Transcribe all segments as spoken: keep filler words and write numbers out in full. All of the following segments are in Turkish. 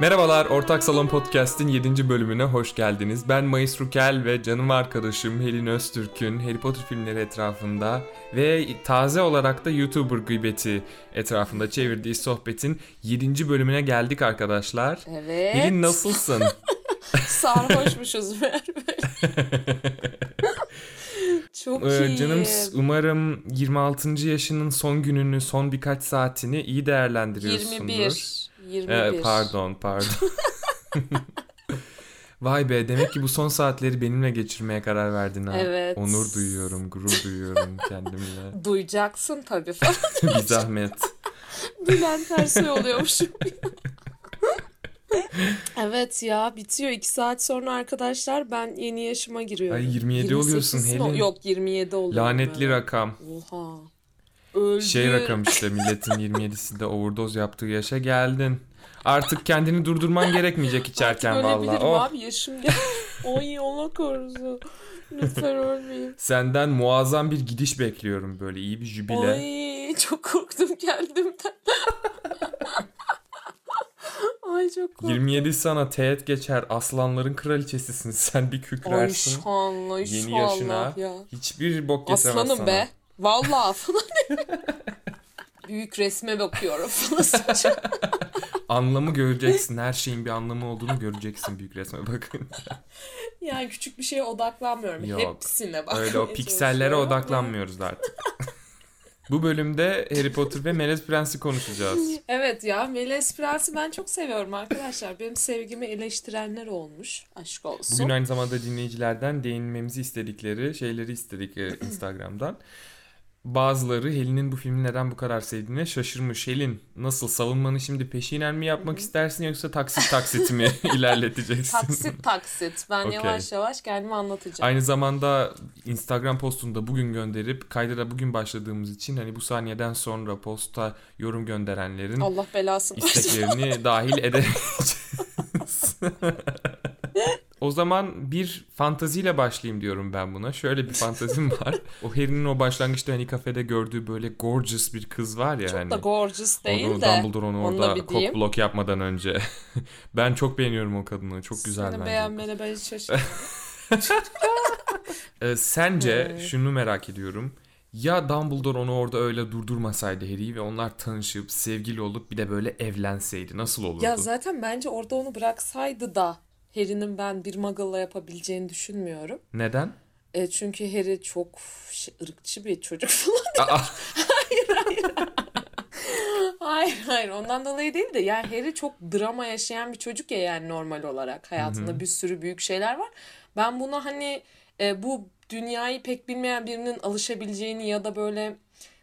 Merhabalar, Ortak Salon Podcast'in yedinci bölümüne hoş geldiniz. Ben Mayıs Rukel ve canım arkadaşım Helin Öztürk'ün Harry Potter filmleri etrafında ve taze olarak da YouTuber gıybeti etrafında çevirdiği sohbetin yedinci bölümüne geldik arkadaşlar. Evet. Helin, nasılsın? Sarhoşmuşuz böyle. Çok iyi. Canım, umarım yirmi altıncı yaşının son gününü, son birkaç saatini iyi değerlendiriyorsundur. yirmi bir. yirmi bir. Ee, pardon, pardon. Vay be, demek ki bu son saatleri benimle geçirmeye karar verdin ha. Evet. Onur duyuyorum, gurur duyuyorum kendimle. Duyacaksın tabii falan. Bir zahmet. Bülent Ersoy oluyormuşum. Evet ya, bitiyor. iki saat sonra arkadaşlar ben yeni yaşıma giriyorum. Ay, yirmi yedi oluyorsun Helin. Yok, yirmi yedi oluyorum. Lanetli böyle rakam. Oha. Öldü. Şey rakam işte, milletin yirmi yedisinde overdose yaptığı yaşa geldin. Artık kendini durdurman gerekmeyecek içerken valla. Artık ölebilirim oh. abi, yaşım geldi. Oy, Allah korusun. Lütfen ölmeyeyim. Senden muazzam bir gidiş bekliyorum, böyle iyi bir jübile. Ay, çok korktum kendimden. Ay çok korktum. yirmi yedi sana teğet geçer, aslanların kraliçesisin. Sen bir kükrersin. Ay şanlı, yeni şanlı yaşına ya. Hiçbir bok getirmez sana. Aslanım be. Valla falan. Büyük resme bakıyorum falan. Anlamı göreceksin. Her şeyin bir anlamı olduğunu göreceksin büyük resme bakın. Yani küçük bir şeye odaklanmıyorum. Yok, hepsine bakıyorum. Öyle o piksellere odaklanmıyoruz artık. Bu bölümde Harry Potter ve Melez Prens'i konuşacağız. Evet ya, Melez Prens'i ben çok seviyorum arkadaşlar. Benim sevgimi eleştirenler olmuş. Aşk olsun. Bugün aynı zamanda dinleyicilerden değinmemizi istedikleri şeyleri istedik Instagram'dan. Bazıları Helin'in bu filmi neden bu kadar sevdiğine şaşırmış. Helin, nasıl savunmanı şimdi peşinen mi yapmak istersin yoksa taksit taksit mi ilerleteceksin? Taksit taksit. Ben okay. yavaş yavaş kendimi anlatacağım. Aynı zamanda Instagram postunda bugün gönderip kayda bugün başladığımız için hani bu saniyeden sonra posta yorum gönderenlerin Allah belasını isteklerini dahil edeceğiz. O zaman bir fantaziyle başlayayım diyorum ben buna. Şöyle bir fantazim var. O Harry'nin o başlangıçta hani kafede gördüğü böyle gorgeous bir kız var ya. Çok hani, da gorgeous değil onu, de. Dumbledore onu, onu orada cock block yapmadan önce. Ben çok beğeniyorum o kadını. Çok Seni güzel bence. Beğenmene ben hiç şaşırdım. ee, sence hmm. şunu merak ediyorum. Ya Dumbledore onu orada öyle durdurmasaydı Harry'i ve onlar tanışıp sevgili olup bir de böyle evlenseydi nasıl olurdu? Ya zaten bence orada onu bıraksaydı da Harry'nin ben bir muggle'la yapabileceğini düşünmüyorum. Neden? E çünkü Harry çok ırkçı bir çocuk falan. Aa. hayır hayır. hayır hayır ondan dolayı değil de yani Harry çok drama yaşayan bir çocuk ya, yani normal olarak hayatında Hı-hı. bir sürü büyük şeyler var. Ben buna hani e, bu dünyayı pek bilmeyen birinin alışabileceğini ya da böyle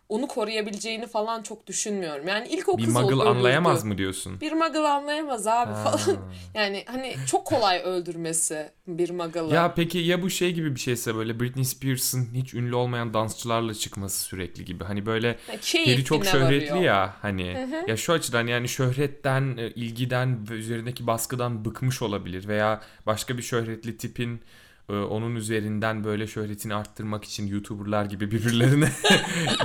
onu koruyabileceğini falan çok düşünmüyorum. Yani ilk o kız öldürdü. Bir muggle anlayamaz mı diyorsun? Bir muggle anlayamaz abi ha. falan. Yani hani çok kolay öldürmesi bir muggle'ı. Ya peki ya bu şey gibi bir şeyse, böyle Britney Spears'ın hiç ünlü olmayan dansçılarla çıkması sürekli gibi. Hani böyle Harry çok şöhretli varıyor. Ya hani. Hı-hı. Ya şu açıdan yani şöhretten, ilgiden ve üzerindeki baskıdan bıkmış olabilir. Veya başka bir şöhretli tipin onun üzerinden böyle şöhretini arttırmak için YouTuber'lar gibi birbirlerine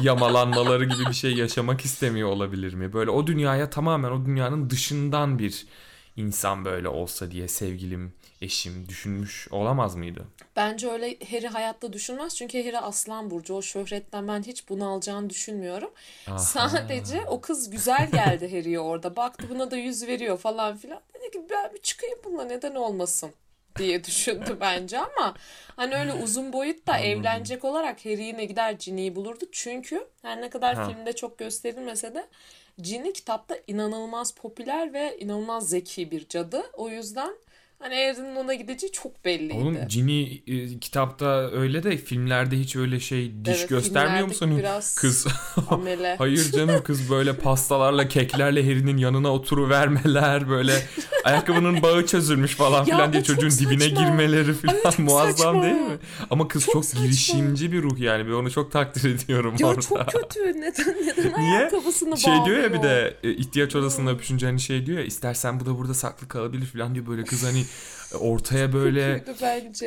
yamalanmaları gibi bir şey yaşamak istemiyor olabilir mi? Böyle o dünyaya tamamen, o dünyanın dışından bir insan böyle olsa diye sevgilim, eşim düşünmüş olamaz mıydı? Bence öyle Harry hayatta düşünmez. Çünkü Harry Aslan Burcu. O şöhretten ben hiç bunu alacağını düşünmüyorum. Aha. Sadece o kız güzel geldi Harry'ye orada. Baktı buna da yüz veriyor falan filan. Dedi ki ben bir çıkayım bununla, neden olmasın diye düşündü bence, ama hani öyle uzun boyutta Anladım. evlenecek olarak Harry'ine gider Ginny'yi bulurdu. Çünkü her ne kadar ha. filmde çok gösterilmese de Ginny kitapta inanılmaz popüler ve inanılmaz zeki bir cadı. O yüzden hani Harry'nin ona gideceği çok belliydi. Oğlum Ginny e, kitapta öyle de filmlerde hiç öyle şey diş evet, göstermiyor mu sanıyorsun? Biraz kız amele. Hayır canım, kız böyle pastalarla keklerle Harry'nin yanına oturuvermeler, böyle ayakkabının bağı çözülmüş falan filan diye çocuğun saçma. dibine girmeleri filan evet, muazzam saçma. değil mi? Ama kız çok, çok girişimci bir ruh yani. Ben onu çok takdir ediyorum ya orada. Çok kötü. Neden neden ayakkabısını bağlıyor? Şey diyor ya bir de ihtiyaç odasında öpüşünce hani şey diyor ya, istersen bu da burada saklı kalabilir filan diyor böyle kız hani ortaya böyle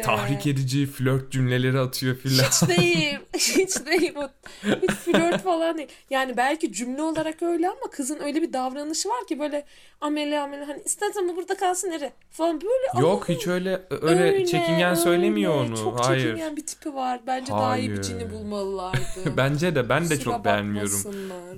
tahrik edici flört cümleleri atıyor filan. Hiç değil. Hiç değil. O, hiç flört falan değil. Yani belki cümle olarak öyle ama kızın öyle bir davranışı var ki böyle ameli ameli hani istersen bu burada kalsın eri falan böyle. Yok hiç öyle öyle, öyle çekingen söylemiyor öyle. Onu. Çok Hayır. çekingen bir tipi var. Bence Hayır. daha iyi bir Ginny bulmalılardı. Bence de ben de Sıra çok beğenmiyorum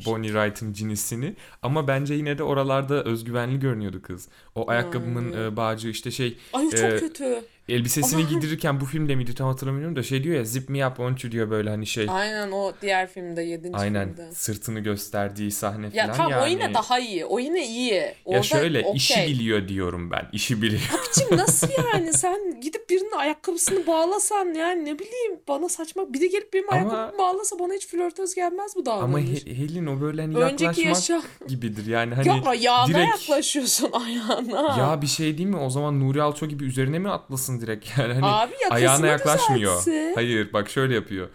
Bonnie Wright'ın Ginny'sini ama bence yine de oralarda özgüvenli görünüyordu kız. O ayakkabımın hmm. bağcığı işte şey Ay çok e, kötü. Elbisesini Ama... giydirirken bu filmde miydi tam hatırlamıyorum da şey diyor ya zip me up want you diyor böyle hani şey. Aynen o diğer filmde yedinci Aynen, filmde. Aynen sırtını gösterdiği sahne ya, falan tam yani. Ya o yine daha iyi. O yine iyi. Orada, ya şöyle okay. işi biliyor diyorum ben. İşi biliyor. Abicim nasıl yani sen gidip birinin ayakkabısını bağlasan yani ne bileyim bana saçma. Bir de gelip benim Ama... ayakkabımı bağlasa bana hiç flörtöz gelmez bu davranış. Ama He- Helin o böyle hani yaklaşmak yaşa... gibidir yani. Hani ya ayağına direkt... yaklaşıyorsun ayağına. Ya bir şey değil mi o zaman Nuri Alço gibi üzerine mi atlasın direkt yani hani Abi, ayağına yaklaşmıyor. Düzeltsin. Hayır bak şöyle yapıyor.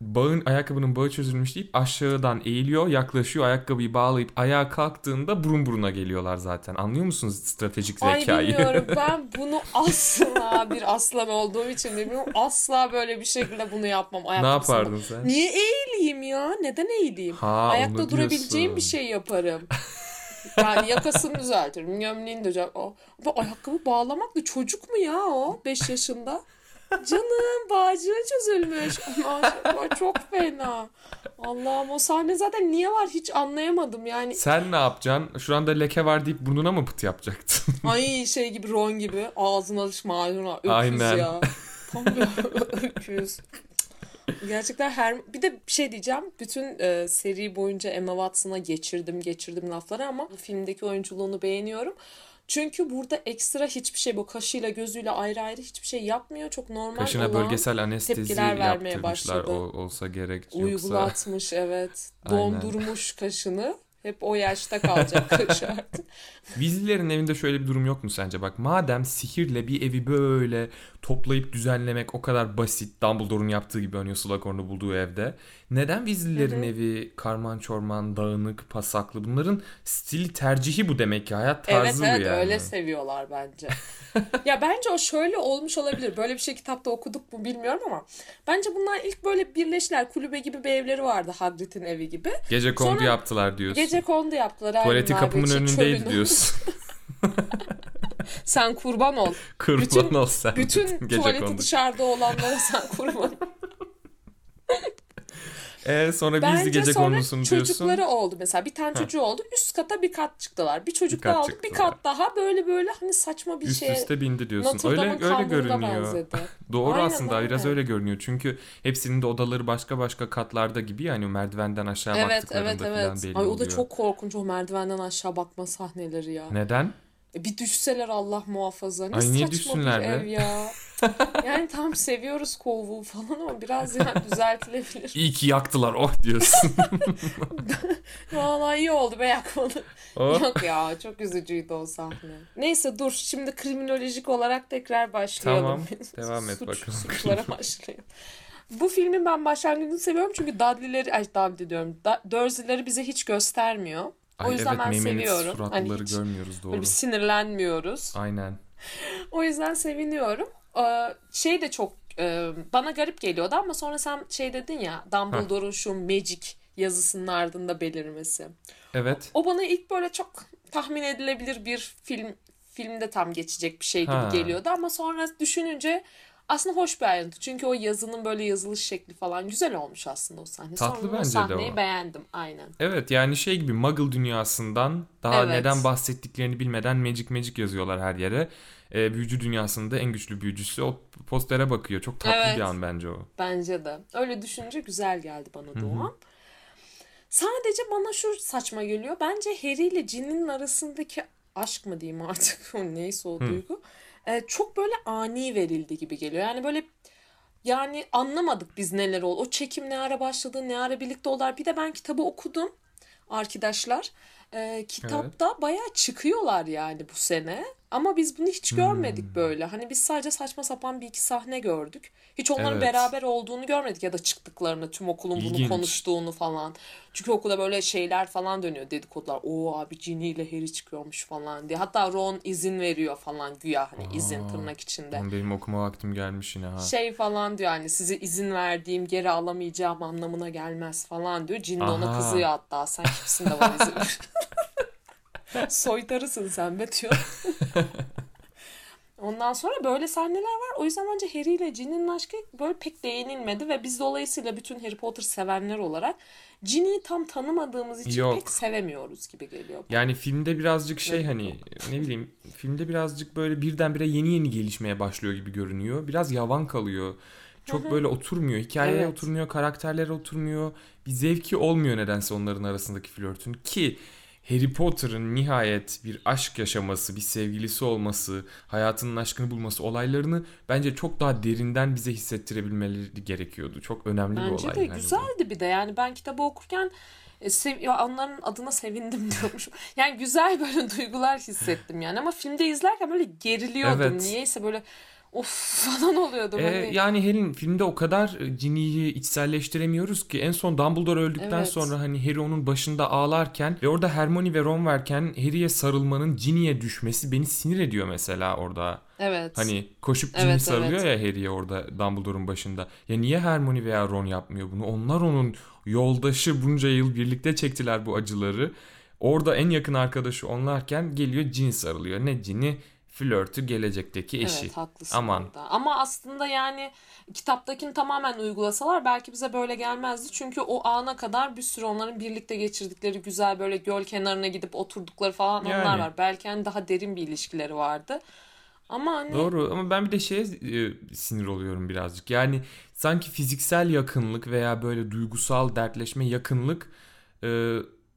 Bağın ayakkabının bağı çözülmüş deyip aşağıdan eğiliyor, yaklaşıyor, ayakkabıyı bağlayıp ayağa kalktığında burun buruna geliyorlar zaten. Anlıyor musunuz stratejik zekayı? Ay bilmiyorum ben bunu asla bir aslan olduğum için bilmiyorum. Asla böyle bir şekilde bunu yapmam ayakkabısına. Ne yapardın sen? Niye eğileyim ya? Neden eğileyim? Ha, ayakta durabileceğim bir şey yaparım. Yani yakasını düzeltirim, gömleğini düzeltirim. O. Bu ayakkabı bağlamak da çocuk mu ya o beş yaşında? Canım bağcığı çözülmüş. Aman çok fena. Allah'ım o sahne zaten niye var hiç anlayamadım yani. Sen ne yapacaksın? Şuranda leke var deyip burnuna mı pıt yapacaktın? Ay şey gibi Ron gibi ağzına alış macuna öküz Aynen. ya. Tam bir öküz. Gerçekten her bir de şey diyeceğim bütün e, seri boyunca Emma Watson'a geçirdim geçirdim lafları ama filmdeki oyunculuğunu beğeniyorum. Çünkü burada ekstra hiçbir şey bu kaşıyla gözüyle ayrı ayrı hiçbir şey yapmıyor. Çok normal Kaşına olan bölgesel anestezi tepkiler vermeye başladı. O, olsa gerek yoksa. Uygulatmış evet. Dondurmuş kaşını. Hep o yaşta kalacak kaş artık. Weasley'lerin evinde şöyle bir durum yok mu sence? Bak madem sihirle bir evi böyle toplayıp düzenlemek o kadar basit. Dumbledore'un yaptığı gibi hani Slughorn'u bulduğu evde. Neden Weasley'lerin evi karman çorman, dağınık, pasaklı? Bunların stil tercihi bu demek ki. Hayat tarzı evet, bu evet, yani. Evet evet öyle seviyorlar bence. Ya bence o şöyle olmuş olabilir. Böyle bir şey kitapta okuduk mu bilmiyorum ama. Bence bunlar ilk böyle birleştiler. Kulübe gibi bir evleri vardı. Hagrid'in evi gibi. Gece kondu Sonra... yaptılar diyorsun. Gece kondu yaptılar. Tuvaleti kapımın önündeydi diyorsun. Sen kurban ol. Kurban bütün, ol sen. Bütün gece tuvaleti kondu. Dışarıda olanlara sen kurban ol. Ee, sonra biz gece konusunu diyorsun. Çocukları oldu mesela bir tane çocuğu ha. oldu üst kata bir kat çıktılar bir çocuk bir daha aldık çıktılar. Bir kat daha böyle böyle hani saçma bir üst şey. Üst üste bindi diyorsun Notre öyle öyle görünüyor. Doğru aynen, aslında aynen. biraz öyle görünüyor çünkü hepsinin de odaları başka başka katlarda gibi yani o merdivenden aşağı evet, baktıklarında evet, falan evet. belli Ay, oluyor. O da çok korkunç o merdivenden aşağı bakma sahneleri ya. Neden? E, bir düşseler Allah muhafaza ne Ay, saçma düşsünler bir be? Ev ya. Yani tam seviyoruz kovuğu falan ama biraz yani düzeltilebilir. İyi ki yaktılar oh diyorsun. Vallahi iyi oldu be yakmadı. Oh. Yok ya çok üzücüydü o sahne. Neyse dur şimdi kriminolojik olarak tekrar başlayalım. Tamam devam et Suç, bakalım. Suçlara başlayalım. Bu filmin ben başlangıcını seviyorum çünkü Dudley'leri, ay Dudley diyorum, Dursley'leri bize hiç göstermiyor. Ay, o yüzden evet, ben seviyorum. Hani hiç görmüyoruz, doğru. Böyle bir sinirlenmiyoruz. Aynen. O yüzden seviniyorum. Şey de çok bana garip geliyordu ama sonra sen şey dedin ya Dumbledore'un şu magic yazısının ardında belirmesi. Evet. O, o bana ilk böyle çok tahmin edilebilir bir film filmde tam geçecek bir şey gibi ha. geliyordu ama sonra düşününce aslında hoş bir ayrıntı. Çünkü o yazının böyle yazılış şekli falan güzel olmuş aslında o sahne. Tatlı Sonra bence o sahneyi de o. beğendim aynen. Evet yani şey gibi Muggle dünyasından daha evet. neden bahsettiklerini bilmeden magic magic yazıyorlar her yere. E, büyücü dünyasında en güçlü büyücüsü o postere bakıyor. Çok tatlı evet. bir an bence o. Bence de. Öyle düşünce güzel geldi bana da o an. Sadece bana şu saçma geliyor. Bence Harry ile Ginny'nin arasındaki aşk mı diyeyim artık neyse o Hı. duygu. Çok böyle ani verildi gibi geliyor. Yani böyle yani anlamadık biz neler oldu. O çekim ne ara başladı, ne ara birlikte oldular. Bir de ben kitabı okudum arkadaşlar. Ee, kitapta evet. bayağı çıkıyorlar yani bu sene. Ama biz bunu hiç görmedik hmm. böyle. Hani biz sadece saçma sapan bir iki sahne gördük. Hiç onların evet. beraber olduğunu görmedik ya da çıktıklarını, tüm okulun İlginç. bunu konuştuğunu falan. Çünkü okulda böyle şeyler falan dönüyor, dedikodular. Oo abi Ginny ile Harry çıkıyormuş falan diye. Hatta Ron izin veriyor falan güya, hani Aa, izin tırnak içinde. Benim okuma vaktim gelmiş yine ha. Şey falan diyor, hani size izin verdiğim geri alamayacağım anlamına gelmez falan diyor. Ginny ona kızıyor hatta, sen kimsin de bana izin ver. Soytarısın sen be diyor. Ondan sonra böyle sahneler var. O yüzden bence Harry ile Ginny'nin aşkı böyle pek değinilmedi ve biz dolayısıyla bütün Harry Potter sevenler olarak Ginny'yi tam tanımadığımız için Yok. pek sevemiyoruz gibi geliyor. Yani filmde birazcık şey evet. hani ne bileyim, filmde birazcık böyle birdenbire yeni yeni gelişmeye başlıyor gibi görünüyor. Biraz yavan kalıyor. Çok böyle oturmuyor. Hikayeye evet. oturmuyor, karakterlere oturmuyor. Bir zevki olmuyor nedense onların arasındaki flörtün ki... Harry Potter'ın nihayet bir aşk yaşaması, bir sevgilisi olması, hayatının aşkını bulması olaylarını bence çok daha derinden bize hissettirebilmeleri gerekiyordu. Çok önemli bence bir olay. Bence de yani güzeldi bu. Bir de yani ben kitabı okurken sev- onların adına sevindim diyormuşum. Yani güzel böyle duygular hissettim yani, ama filmde izlerken böyle geriliyordum. Evet. Niyeyse böyle of falan oluyordum. Ee, hani. Yani Harry'nin filmde o kadar Ginny'yi içselleştiremiyoruz ki en son Dumbledore öldükten evet. sonra hani Harry onun başında ağlarken ve orada Hermione ve Ron varken Harry'ye sarılmanın Ginny'ye düşmesi beni sinir ediyor mesela orada. Evet. Hani koşup Ginny evet, sarılıyor evet. ya Harry'ye orada Dumbledore'un başında. Ya niye Hermione veya Ron yapmıyor bunu? Onlar onun yoldaşı, bunca yıl birlikte çektiler bu acıları. Orada en yakın arkadaşı onlarken geliyor Ginny sarılıyor. Ne Ginny? Flörtü, gelecekteki eşi. Evet, haklısın. Aman. Burada. Ama aslında yani kitaptakini tamamen uygulasalar belki bize böyle gelmezdi. Çünkü o ana kadar bir sürü onların birlikte geçirdikleri güzel böyle göl kenarına gidip oturdukları falan yani. Onlar var. Belki hani daha derin bir ilişkileri vardı. Ama hani... Doğru, ama ben bir de şeye e, sinir oluyorum birazcık. Yani sanki fiziksel yakınlık veya böyle duygusal dertleşme yakınlık e,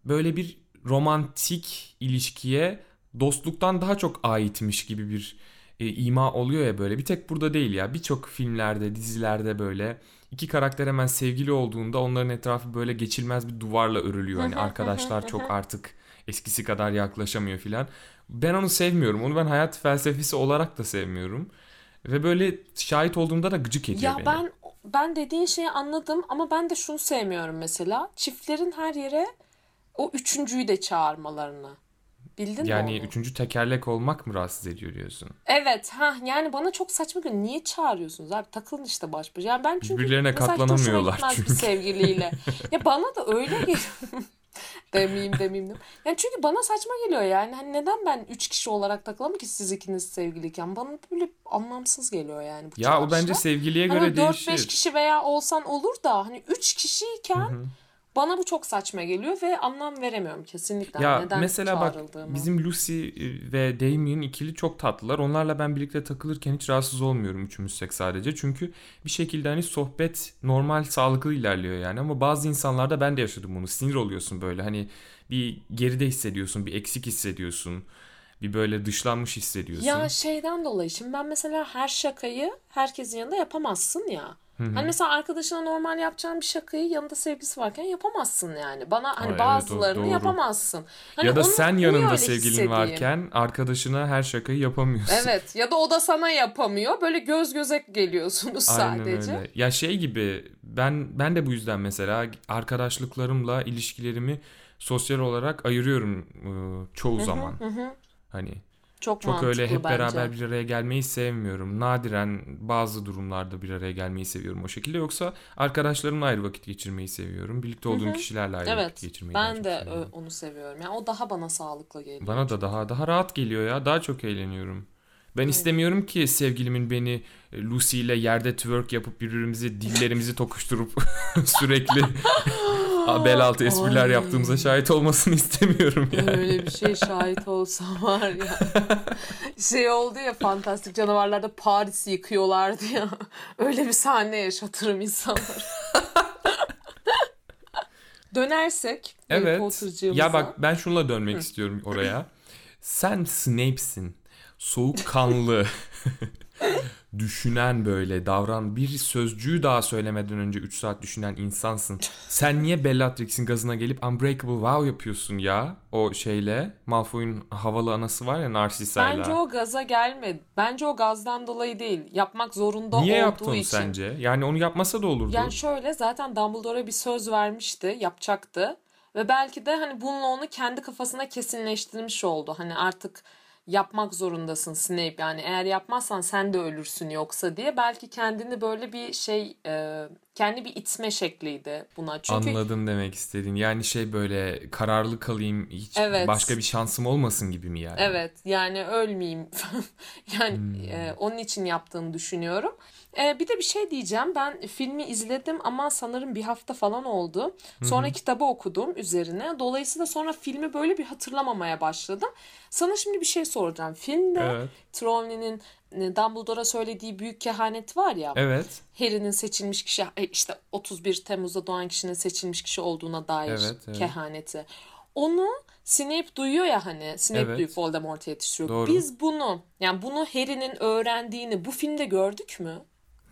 böyle bir romantik ilişkiye dostluktan daha çok aitmiş gibi bir e, ima oluyor ya böyle. Bir tek burada değil ya. Birçok filmlerde, dizilerde böyle iki karakter hemen sevgili olduğunda onların etrafı böyle geçilmez bir duvarla örülüyor. Hani arkadaşlar çok artık eskisi kadar yaklaşamıyor filan. Ben onu sevmiyorum. Onu ben hayat felsefesi olarak da sevmiyorum. Ve böyle şahit olduğumda da gıcık ediyor ya beni. Ya ben ben dediğin şeyi anladım ama ben de şunu sevmiyorum mesela. Çiftlerin her yere o üçüncüyü de çağırmalarını. Bildin yani mi onu? Üçüncü tekerlek olmak mı rahatsız ediyor diyorsun? Evet. ha Yani bana çok saçma geliyor. Niye çağırıyorsunuz abi? Takılın işte baş başa. Yani ben çünkü birbirlerine katlanamıyorlar çünkü. Bir sevgiliyle. ya bana da öyle geliyor. demeyeyim demeyeyim. Değil. Yani çünkü bana saçma geliyor yani. Hani neden ben üç kişi olarak takılamam ki siz ikiniz sevgiliyken? Bana böyle anlamsız geliyor yani. Bu ya çağrışlar. O bence sevgiliye hani göre değişir. dört beş kişi veya olsan olur da hani üç kişiyken... Hı-hı. Bana bu çok saçma geliyor ve anlam veremiyorum kesinlikle. Ya neden mesela bak bizim Lucy ve Damien ikili çok tatlılar. Onlarla ben birlikte takılırken hiç rahatsız olmuyorum, üçümüzsek sadece. Çünkü bir şekilde hani sohbet normal, sağlıklı ilerliyor yani. Ama bazı insanlarda ben de yaşadım bunu. Sinir oluyorsun böyle, hani bir geride hissediyorsun, bir eksik hissediyorsun. Bir böyle dışlanmış hissediyorsun. Ya şeyden dolayı şimdi ben mesela her şakayı herkesin yanında yapamazsın ya. Hı-hı. Hani mesela arkadaşına normal yapacağın bir şakayı yanında sevgilisi varken yapamazsın yani. Bana hani Aa, bazılarını evet, yapamazsın. Hani ya da sen yanında sevgilin hissediğim. varken arkadaşına her şakayı yapamıyorsun. Evet, ya da o da sana yapamıyor. Böyle göz göze geliyorsunuz Aynen sadece. Öyle. Ya şey gibi ben ben de bu yüzden mesela arkadaşlıklarımla ilişkilerimi sosyal olarak ayırıyorum çoğu zaman. Hı hı. Hani Çok, Çok öyle hep bence. Beraber bir araya gelmeyi sevmiyorum. Nadiren bazı durumlarda bir araya gelmeyi seviyorum o şekilde. Yoksa arkadaşlarımla ayrı vakit geçirmeyi seviyorum. Birlikte olduğum Hı-hı. kişilerle ayrı evet, vakit geçirmeyi ben çok seviyorum. Ben de onu seviyorum. Yani o daha bana sağlıklı geliyor. Bana da daha daha rahat geliyor ya. Daha çok eğleniyorum. Ben evet. istemiyorum ki sevgilimin beni Lucy ile yerde twerk yapıp birbirimizi, dillerimizi tokuşturup sürekli... bel altı espriler Ay. yaptığımıza şahit olmasını istemiyorum yani. Öyle bir şey şahit olsam var ya. Şey oldu ya, fantastik canavarlarda Paris'i yıkıyorlardı ya. Öyle bir sahne yaşatırım insanlara. Dönersek. Evet. Ya bak ben şunla dönmek istiyorum oraya. Sen Snape'sin. Soğukkanlı. düşünen, böyle davran, bir sözcüğü daha söylemeden önce üç saat düşünen insansın. Sen niye Bellatrix'in gazına gelip Unbreakable wow yapıyorsun ya? O şeyle Malfoy'un havalı anası var ya, Narcisa'yla. Bence o gaza gelmedi. Bence o gazdan dolayı değil. Yapmak zorunda niye olduğu için. Niye yaptın sence? Yani onu yapmasa da olurdu. Yani şöyle, zaten Dumbledore'a bir söz vermişti, yapacaktı. Ve belki de hani bununla onu kendi kafasına kesinleştirmiş oldu. Hani artık yapmak zorundasın Snape, yani eğer yapmazsan sen de ölürsün yoksa diye. Belki kendini böyle bir şey, e, kendi bir itme şekliydi buna. Çünkü anladım demek istediğin. Yani şey, böyle kararlı kalayım, hiç evet, başka bir şansım olmasın gibi mi yani? Evet, yani ölmeyeyim. Yani hmm. e, onun için yaptığını düşünüyorum. E, bir de bir şey diyeceğim, ben filmi izledim ama sanırım bir hafta falan oldu. Sonra Hı-hı. kitabı okudum üzerine. Dolayısıyla sonra filmi böyle bir hatırlamamaya başladım. Sana şimdi bir şey soracağım. Filmde evet, Trelawney'nin Dumbledore'a söylediği büyük kehanet var ya. Evet. Harry'nin seçilmiş kişi, işte otuz bir Temmuz'da doğan kişinin seçilmiş kişi olduğuna dair evet, evet, kehaneti. Onu Snape duyuyor ya hani. Snape evet, duyup Voldemort'a yetiştiriyor. Doğru. Biz bunu, yani bunu Harry'nin öğrendiğini bu filmde gördük mü?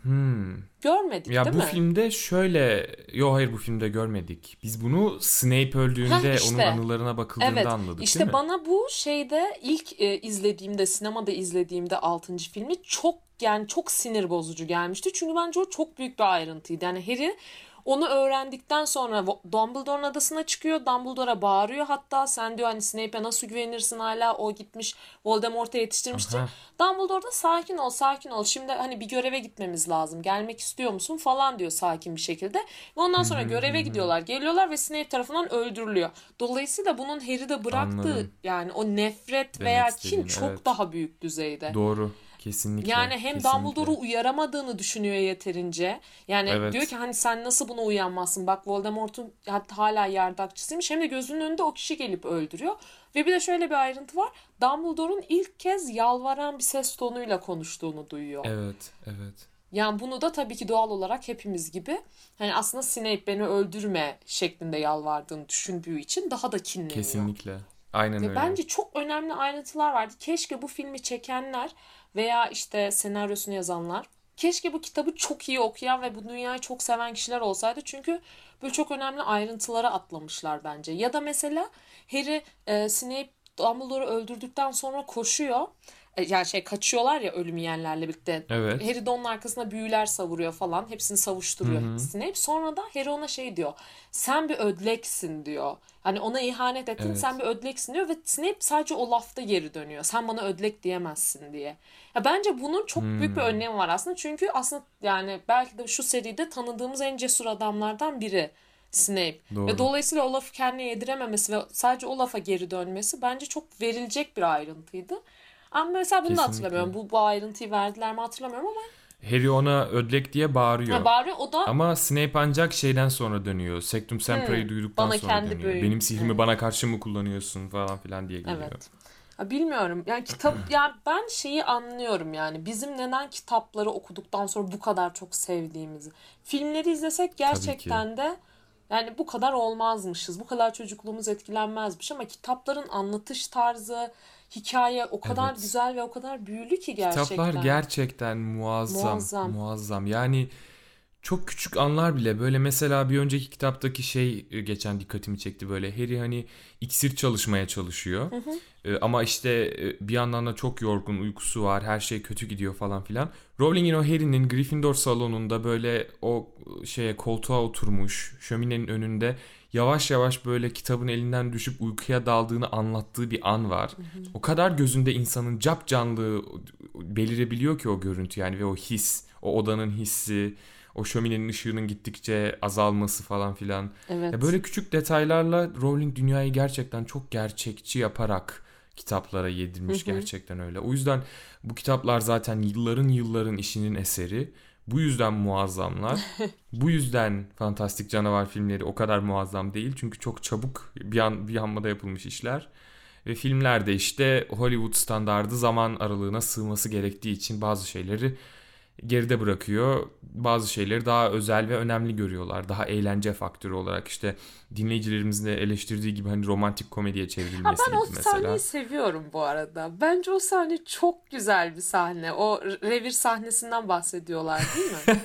Hmm. Görmedik ya, değil mi? Ya bu filmde şöyle... Yok hayır, bu filmde görmedik. Biz bunu Snape öldüğünde ha, işte, onun anılarına bakıldığında evet, anladık işte, değil mi? İşte bana bu şeyde ilk e, izlediğimde, sinemada izlediğimde altıncı filmi çok, yani çok sinir bozucu gelmişti. Çünkü bence o çok büyük bir ayrıntıydı. Yani Harry onu öğrendikten sonra Dumbledore'un adasına çıkıyor. Dumbledore'a bağırıyor hatta. Sen diyor hani Snape'e nasıl güvenirsin, hala o gitmiş Voldemort'a yetiştirmişti. Aha. Dumbledore da sakin ol sakin ol. Şimdi hani bir göreve gitmemiz lazım. Gelmek istiyor musun falan diyor sakin bir şekilde. Ve ondan sonra Hı-hı. göreve gidiyorlar. Geliyorlar ve Snape tarafından öldürülüyor. Dolayısıyla bunun Harry'de bıraktığı Anladım. yani o nefret Demek veya kin evet, çok daha büyük düzeyde. Doğru. Kesinlikle. Yani hem kesinlikle. Dumbledore'u uyaramadığını düşünüyor yeterince. Yani evet, diyor ki hani sen nasıl buna uyanmazsın? Bak Voldemort'un hatta hala yardakçısıymış. Hem de gözünün önünde o kişi gelip öldürüyor. Ve bir de şöyle bir ayrıntı var. Dumbledore'un ilk kez yalvaran bir ses tonuyla konuştuğunu duyuyor. Evet, evet. Yani bunu da tabii ki doğal olarak hepimiz gibi hani aslında Snape beni öldürme şeklinde yalvardığını düşündüğü için daha da kinleniyor. Kesinlikle. Aynen öyle. Bence çok önemli ayrıntılar vardı. Keşke bu filmi çekenler veya işte senaryosunu yazanlar, keşke bu kitabı çok iyi okuyan ve bu dünyayı çok seven kişiler olsaydı. Çünkü böyle çok önemli ayrıntılara atlamışlar bence. Ya da mesela Harry e, Snape Dumbledore'u öldürdükten sonra koşuyor. E, yani şey kaçıyorlar ya ölüm yiyenlerle birlikte. Evet. Harry de onun arkasına büyüler savuruyor falan. Hepsini savuşturuyor Hı-hı. Snape. Sonra da Harry ona şey diyor. Sen bir ödleksin diyor. Hani ona ihanet ettin evet, sen bir ödleksin diyor ve Snape sadece o lafta geri dönüyor. Sen bana ödlek diyemezsin diye. Ya bence bunun çok hmm. büyük bir önlemi var aslında. Çünkü aslında yani belki de şu seride tanıdığımız en cesur adamlardan biri Snape. Doğru. Ve dolayısıyla o lafı kendine yedirememesi ve sadece o lafa geri dönmesi bence çok verilecek bir ayrıntıydı. Ama mesela bunu Kesinlikle. da hatırlamıyorum. Bu, bu ayrıntıyı verdiler mi hatırlamıyorum ama. Harry ona ödlek diye bağırıyor. Ha, bağırıyor o da... Ama Snape ancak şeyden sonra dönüyor. Sectum Sempre'yi hmm, duyduktan bana sonra kendi dönüyor. Büyüğüm. Benim sihrimi hmm. bana karşı mı kullanıyorsun falan filan diye geliyor. Evet. Ya bilmiyorum. Yani kitap ya ben şeyi anlıyorum yani. Bizim neden kitapları okuduktan sonra bu kadar çok sevdiğimizi. Filmleri izlesek gerçekten de yani bu kadar olmazmışız. Bu kadar çocukluğumuz etkilenmezmiş ama kitapların anlatış tarzı, hikaye o kadar evet, güzel ve o kadar büyülü ki gerçekten. Kitaplar gerçekten muazzam, muazzam. Muazzam. Yani çok küçük anlar bile böyle, mesela bir önceki kitaptaki şey geçen dikkatimi çekti böyle. Harry hani iksir çalışmaya çalışıyor. Hı hı. Ee, ama işte bir yandan da çok yorgun, uykusu var, her şey kötü gidiyor falan filan. Rowling'in o Harry'nin Gryffindor salonunda böyle o şeye koltuğa oturmuş, şöminenin önünde yavaş yavaş böyle kitabın elinden düşüp uykuya daldığını anlattığı bir an var. Hı hı. O kadar gözünde insanın cap canlı belirebiliyor ki o görüntü yani ve o his, o odanın hissi, o şöminenin ışığının gittikçe azalması falan filan. Evet. Ya böyle küçük detaylarla Rowling dünyayı gerçekten çok gerçekçi yaparak kitaplara yedirmiş. Hı hı. Gerçekten öyle. O yüzden bu kitaplar zaten yılların yılların işinin eseri. Bu yüzden muazzamlar. Bu yüzden fantastik canavar filmleri o kadar muazzam değil. Çünkü çok çabuk bir an bir hamada yapılmış işler. Ve filmlerde işte Hollywood standardı zaman aralığına sığması gerektiği için bazı şeyleri geride bırakıyor. Bazı şeyleri daha özel ve önemli görüyorlar. Daha eğlence faktörü olarak işte dinleyicilerimizin de eleştirdiği gibi hani romantik komediye çevrilmesi gibi mesela. Ben o sahneyi seviyorum bu arada. Bence o sahne çok güzel bir sahne. O revir sahnesinden bahsediyorlar değil mi?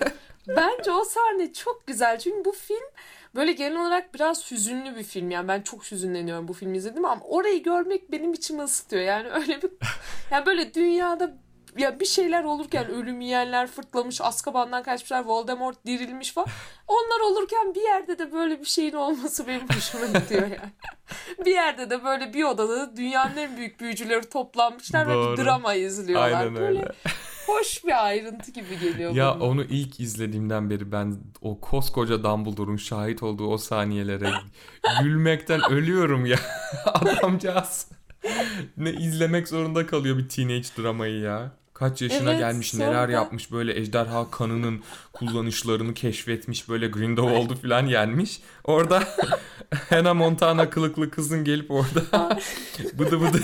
Bence o sahne çok güzel. Çünkü bu film böyle genel olarak biraz hüzünlü bir film. Yani ben çok hüzünleniyorum bu filmi izledim ama orayı görmek benim içimi ısıtıyor. Yani öyle bir yani böyle dünyada ya bir şeyler olurken ölüm yiyenler fırtlamış, Azkaban'dan kaçmışlar, Voldemort dirilmiş falan. Onlar olurken bir yerde de böyle bir şeyin olması benim hoşuma gidiyor yani. Bir yerde de böyle bir odada da dünyanın en büyük büyücüleri toplanmışlar Doğru. ve bir drama izliyorlar. Aynen böyle öyle. Hoş bir ayrıntı gibi geliyor. Ya bana. Onu ilk izlediğimden beri ben o koskoca Dumbledore'un şahit olduğu o saniyelere gülmekten ölüyorum ya. Adamcağız ne izlemek zorunda kalıyor bir teenage dramayı ya. Kaç yaşına evet, gelmiş sonra... neler yapmış böyle ejderha kanının kullanışlarını keşfetmiş böyle Grindelwald'u falan yenmiş. Orada Hannah Montana kılıklı kızın gelip orada bıdı bıdı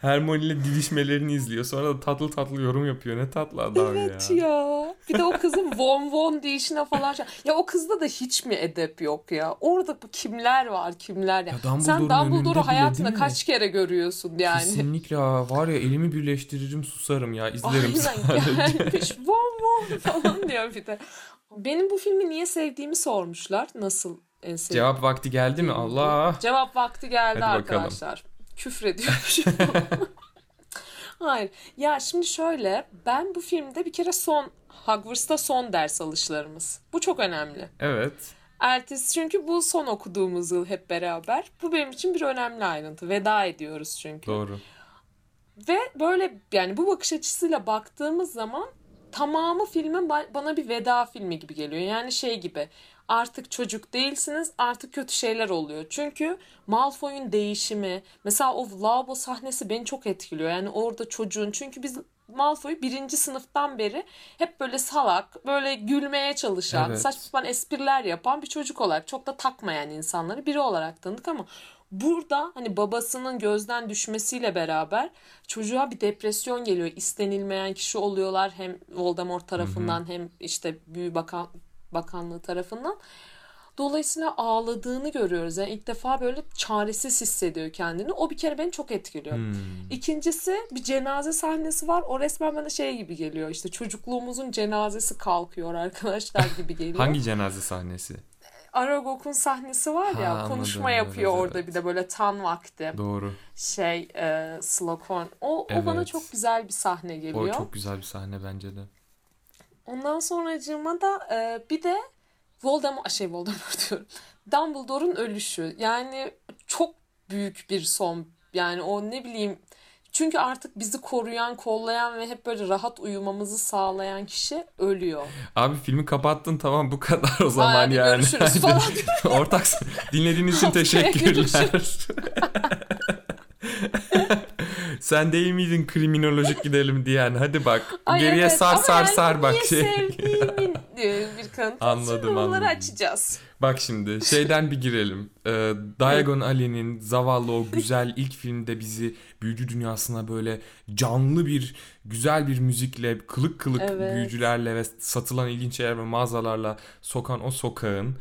Hermione ile didişmelerini izliyor. Sonra da tatlı tatlı yorum yapıyor. Ne tatlı adam ya. Evet ya. Bir de o kızın von von deyişine falan. Ya o kızda da hiç mi edep yok ya? Orada bu kimler var kimler ya. Ya Dumbledore'un sen Dumbledore'u hayatında kaç kere görüyorsun yani. Kesinlikle var ya elimi birleştiririm susarım ya. İzlerim sadece. Aynen gelmiş von von falan diyor bir de. Benim bu filmi niye sevdiğimi sormuşlar. Nasıl en sevdiğim? Cevap vakti geldi mi? Allah. Cevap vakti geldi. Hadi arkadaşlar. Bakalım. Küfrediyormuşum. Hayır. Ya şimdi şöyle ben bu filmde bir kere son Hogwarts'ta son ders alışlarımız. Bu çok önemli. Evet. Ertesi çünkü bu son okuduğumuz yıl hep beraber. Bu benim için bir önemli ayrıntı. Veda ediyoruz çünkü. Doğru. Ve böyle yani bu bakış açısıyla baktığımız zaman tamamı filmin bana bir veda filmi gibi geliyor. Yani şey gibi artık çocuk değilsiniz, artık kötü şeyler oluyor. Çünkü Malfoy'un değişimi, mesela o lavabo sahnesi beni çok etkiliyor. Yani orada çocuğun, çünkü biz Malfoy'u birinci sınıftan beri hep böyle salak, böyle gülmeye çalışan, evet. saçma sapan espriler yapan bir çocuk olarak, çok da takmayan insanları biri olarak tanıdık ama burada hani babasının gözden düşmesiyle beraber çocuğa bir depresyon geliyor. İstenilmeyen kişi oluyorlar hem Voldemort tarafından hı hı. hem işte büyü bakan Bakanlığı tarafından. Dolayısıyla ağladığını görüyoruz. Yani ilk defa böyle çaresiz hissediyor kendini. O bir kere beni çok etkiliyor. Hmm. İkincisi bir cenaze sahnesi var. O resmen bana şey gibi geliyor. İşte çocukluğumuzun cenazesi kalkıyor arkadaşlar gibi geliyor. Hangi cenaze sahnesi? Aragog'un sahnesi var ya ha, konuşma anladım, yapıyor evet, orada evet. bir de böyle tan vakti. Doğru. Şey e, Slughorn. O, evet. o bana çok güzel bir sahne geliyor. O çok güzel bir sahne bence de. Ondan sonracığıma da e, bir de Voldemort, şey Voldemort diyorum. Dumbledore'un ölüşü. Yani çok büyük bir son. Yani o ne bileyim. Çünkü artık bizi koruyan, kollayan ve hep böyle rahat uyumamızı sağlayan kişi ölüyor. Abi filmi kapattın tamam bu kadar o zaman Hayır, yani. Görüşürüz falan. Ortak dinlediğiniz için teşekkürler. Sen değil miydin kriminolojik gidelim diyen? Hadi bak. Ay geriye evet. sar Ama sar yani sar bak şey. Sevdiğimin bir kanıtı. Anladım anladım. Açacağız. Bak şimdi şeyden bir girelim. Ee, Diagon Alley'nin zavallı o güzel ilk filmde bizi büyücü dünyasına böyle canlı bir güzel bir müzikle kılık kılık evet. büyücülerle ve satılan ilginç şeyler ve mağazalarla sokan o sokağın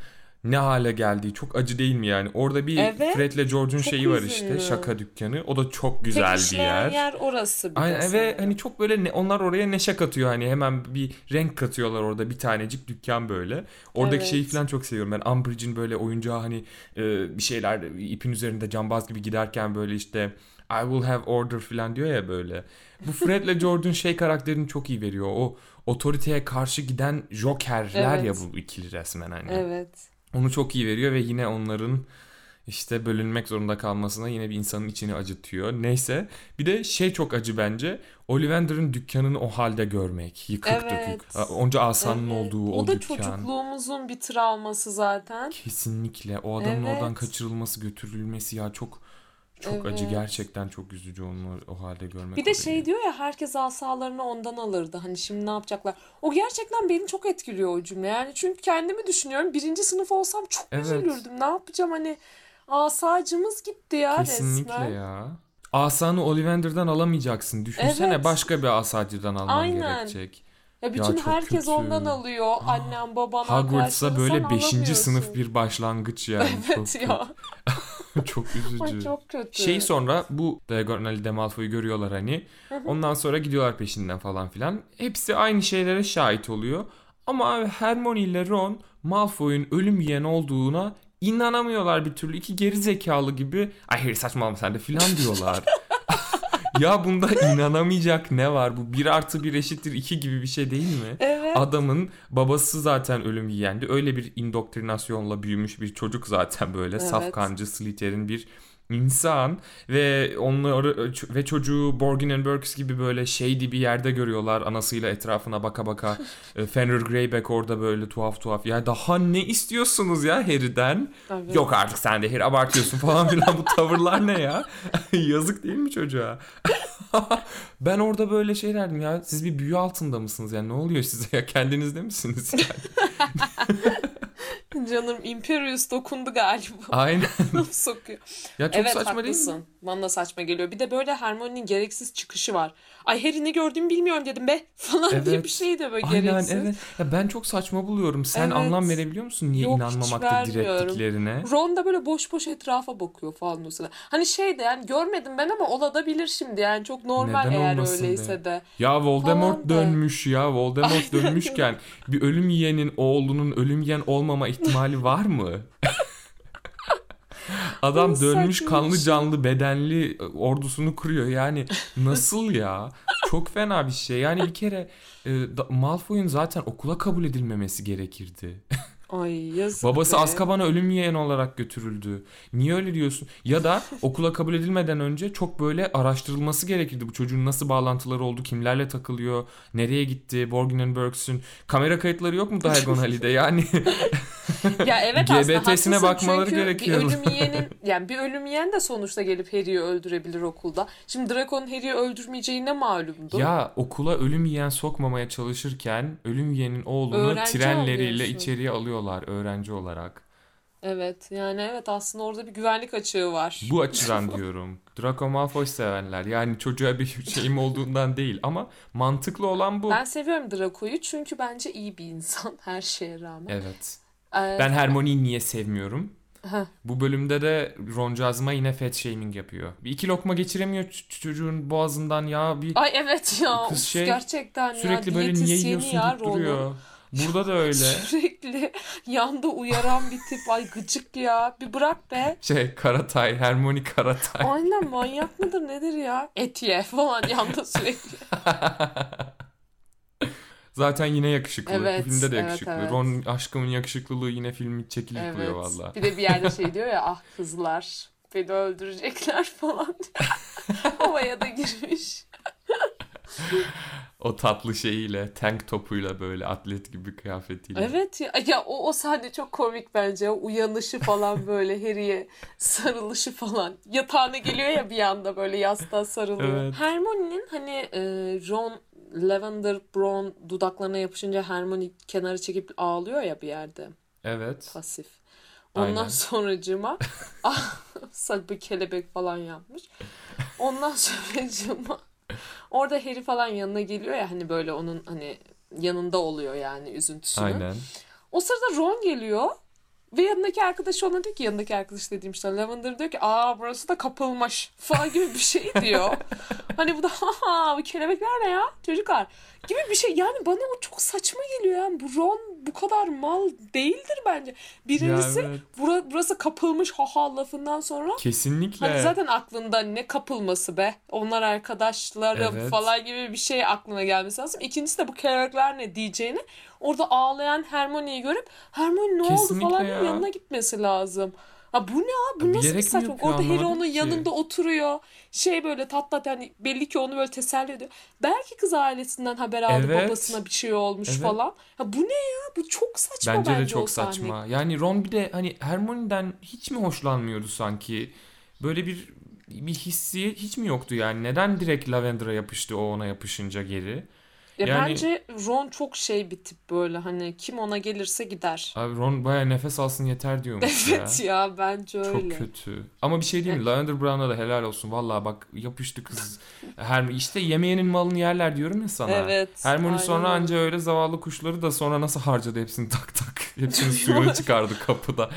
ne hale geldiği çok acı değil mi yani? Orada bir evet, Fred'le George'un şeyi var işte şaka dükkanı. O da çok güzel bir yer. yer orası bir Aynen, de. Ve hani çok böyle ne, onlar oraya neşe katıyor hani hemen bir renk katıyorlar orada bir tanecik dükkan böyle. Oradaki evet. şeyi falan çok seviyorum. Ben yani Umbridge'in böyle oyuncağı hani e, bir şeyler ipin üzerinde cambaz gibi giderken böyle işte I will have order falan diyor ya böyle. Bu Fred'le George'un şey karakterini çok iyi veriyor. O otoriteye karşı giden jokerler evet. ya bu ikili resmen hani. Evet. Onu çok iyi veriyor ve yine onların işte bölünmek zorunda kalmasına yine bir insanın içini acıtıyor. Neyse bir de şey çok acı bence Ollivander'ın dükkanını o halde görmek. Yıkık evet. dökük. Onca asanın evet. olduğu o, o dükkan. O da çocukluğumuzun bir travması zaten. Kesinlikle o adamın evet. oradan kaçırılması götürülmesi ya çok çok evet. acı gerçekten çok üzücü onu o halde görmek. Bir de şey yani. Diyor ya herkes asalarını ondan alırdı hani şimdi ne yapacaklar. O gerçekten beni çok etkiliyor o cümle yani çünkü kendimi düşünüyorum birinci sınıf olsam çok evet. üzülürdüm ne yapacağım hani asacımız gitti ya kesinlikle resmen. Kesinlikle ya. Asanı Ollivander'dan alamayacaksın. Düşünsene, evet, başka bir asacıdan alman Aynen. gerekecek. Ya bütün ya herkes kötü. Ondan alıyor. Annem, babam, Hogwarts'a böyle beşinci sınıf bir başlangıç yani. Evet çok ya. Çok üzücü. Ay çok kötü. Şey sonra bu diagonali de Malfoy'u görüyorlar hani. Ondan sonra gidiyorlar peşinden falan filan. Hepsi aynı şeylere şahit oluyor. Ama abi Hermione ile Ron Malfoy'un ölüm yiyen olduğuna inanamıyorlar bir türlü. İki geri zekalı gibi. Ay Harry saçmalama sen de filan diyorlar. Ya bunda inanamayacak ne var? Bu bir artı bir eşittir iki gibi bir şey değil mi? Evet. Adamın babası zaten ölüm yiyendi. Öyle bir indoktrinasyonla büyümüş bir çocuk zaten böyle. Evet. Safkancı, Slytherin bir insan. Ve onları ve çocuğu Borgin and Burkes gibi böyle shady bir yerde görüyorlar. Anasıyla etrafına baka baka. Fenrir Greyback orada böyle tuhaf tuhaf. Ya daha ne istiyorsunuz ya Harry'den? Evet. Yok artık sen de Harry abartıyorsun falan filan. Bu tavırlar ne ya? Yazık değil mi çocuğa? Ben orada böyle şey derdim ya. Siz bir büyü altında mısınız? Yani ne oluyor size ya? Kendinizde misiniz yani? Canım Imperius dokundu galiba. Aynen. Sokuyor. Ya çok evet, saçma haklısın. Değil mi? Bana da saçma geliyor. Bir de böyle Hermione'nin gereksiz çıkışı var. Ay Harry ne gördüğümü bilmiyorum dedim be falan evet. diye bir şey de böyle Aynen, gereksiz. Evet. Ya ben çok saçma buluyorum. Sen evet. anlam verebiliyor musun? Niye Yok, inanmamakta direttiklerine? Ron da böyle boş boş etrafa bakıyor falan mesela. Hani şey de yani görmedim ben ama olabilir şimdi. Yani çok normal Neden eğer öyleyse be? de. Ya Voldemort dönmüş ya. Voldemort dönmüşken bir ölüm yiyenin oğlunun ölüm yiyen olmama ihtimali var mı? Adam Bunu dönmüş saçmış. Kanlı canlı bedenli ordusunu kuruyor. Yani nasıl ya? Çok fena bir şey. Yani bir kere e, Malfoy'un zaten okula kabul edilmemesi gerekirdi. Ay yazık. Babası Azkaban'a ölüm yeğeni olarak götürüldü. Niye öyle diyorsun? Ya da okula kabul edilmeden önce çok böyle araştırılması gerekirdi. Bu çocuğun nasıl bağlantıları oldu? Kimlerle takılıyor? Nereye gitti? Borgin and Burkes'ün kamera kayıtları yok mu Diagonali'de? Yani ya evet aslında G B T'sine bakmaları gerekiyor. Bir ölüm yiyenin yani bir ölüm yiyen de sonuçta gelip Harry'i öldürebilir okulda. Şimdi Draco'nun Harry'i öldürmeyeceği ne malumdu? Ya okula ölüm yiyen sokmamaya çalışırken ölüm yiyenin oğlunu öğrenci trenleriyle alıyorsun. içeriye alıyorlar öğrenci olarak. Evet yani evet aslında orada bir güvenlik açığı var. Bu açıdan diyorum. Draco Malfoy sevenler yani çocuğa bir şeyim olduğundan değil ama mantıklı olan bu. Ben seviyorum Draco'yu çünkü bence iyi bir insan her şeye rağmen. Evet. Ben Hermione'yi niye sevmiyorum? Heh. Bu bölümde de Roncazma yine fat shaming yapıyor. Bir iki lokma geçiremiyor ç- çocuğun boğazından ya. Bir Ay evet ya. Kız şey, gerçekten sürekli ya, böyle niye yiyorsun ya, deyip duruyor. Rolun. Burada da öyle. Sürekli yanda uyaran bir tip. Ay gıcık ya. Bir bırak be. Şey Karatay. Hermione Karatay. Aynen manyak mıdır nedir ya? Et ye falan yanda sürekli. Zaten yine yakışıklı. Evet, filmde de yakışıklı. Evet, evet. Ron aşkımın yakışıklılığı yine filmi çekili evet. kılıyor valla. Bir de bir yerde şey diyor ya ah kızlar beni öldürecekler falan diyor. Havaya da girmiş. O tatlı şeyiyle, tank topuyla böyle atlet gibi kıyafetiyle. Evet ya, ya o, o sahne çok komik bence. O uyanışı falan böyle Harry'e sarılışı falan. Yatağına geliyor ya bir anda böyle yastığa sarılıyor. Evet. Hermione'nin hani e, Ron Lavender Brown dudaklarına yapışınca Hermione kenara çekip ağlıyor ya bir yerde. Evet. Pasif. Ondan Aynen. sonracığıma bir kelebek falan yapmış. Ondan sonracığıma orada Harry falan yanına geliyor ya hani böyle onun hani yanında oluyor yani üzüntüsünü. Aynen. O sırada Ron geliyor. Ve yanındaki arkadaşı ona diyor ki yanındaki arkadaş dediğim işte Lavender diyor ki aa burası da kapılmış falan gibi bir şey diyor. Hani bu da ha bu kelebekler ne ya çocuklar gibi bir şey. Yani bana o çok saçma geliyor yani bu Ron bu kadar mal değildir bence. Birincisi ya, evet. bura, burası kapılmış haha lafından sonra. Kesinlikle. Hani zaten aklında ne kapılması be onlar arkadaşları evet. falan gibi bir şey aklına gelmesi lazım. İkincisi de bu kelebekler ne diyeceğini. Orada ağlayan Hermione'yi görüp Hermione ne Kesinlikle oldu falan ya. yanına gitmesi lazım. Ha bu ne abi? Bu ya nasıl bir saçma? Orada Harry onun ki. yanında oturuyor. Şey böyle tatlı yani belli ki onu böyle teselli ediyor. Belki kız ailesinden haber aldı evet. babasına bir şey olmuş evet. falan. Ha bu ne ya? Bu çok saçma bence, bence de çok saçma. Sahne. Yani Ron bir de hani Hermione'den hiç mi hoşlanmıyordu sanki? Böyle bir bir hissi hiç mi yoktu yani? Neden direkt Lavender'a yapıştı o ona yapışınca geri? Ya yani, bence Ron çok şey bir tip böyle, hani kim ona gelirse gider. Abi Ron bayağı nefes alsın yeter diyormuş ya. Evet ya, bence öyle. Çok kötü. Ama bir şey diyeyim mi? Lavender Brown'a da helal olsun. Vallahi bak yapıştı kız. Her, işte yemeyenin malını yerler diyorum ya sana. Evet. Hermione sonra anca öyle zavallı kuşları da sonra nasıl harcadı hepsini tak tak. Hepsini suyunu çıkardı kapıda.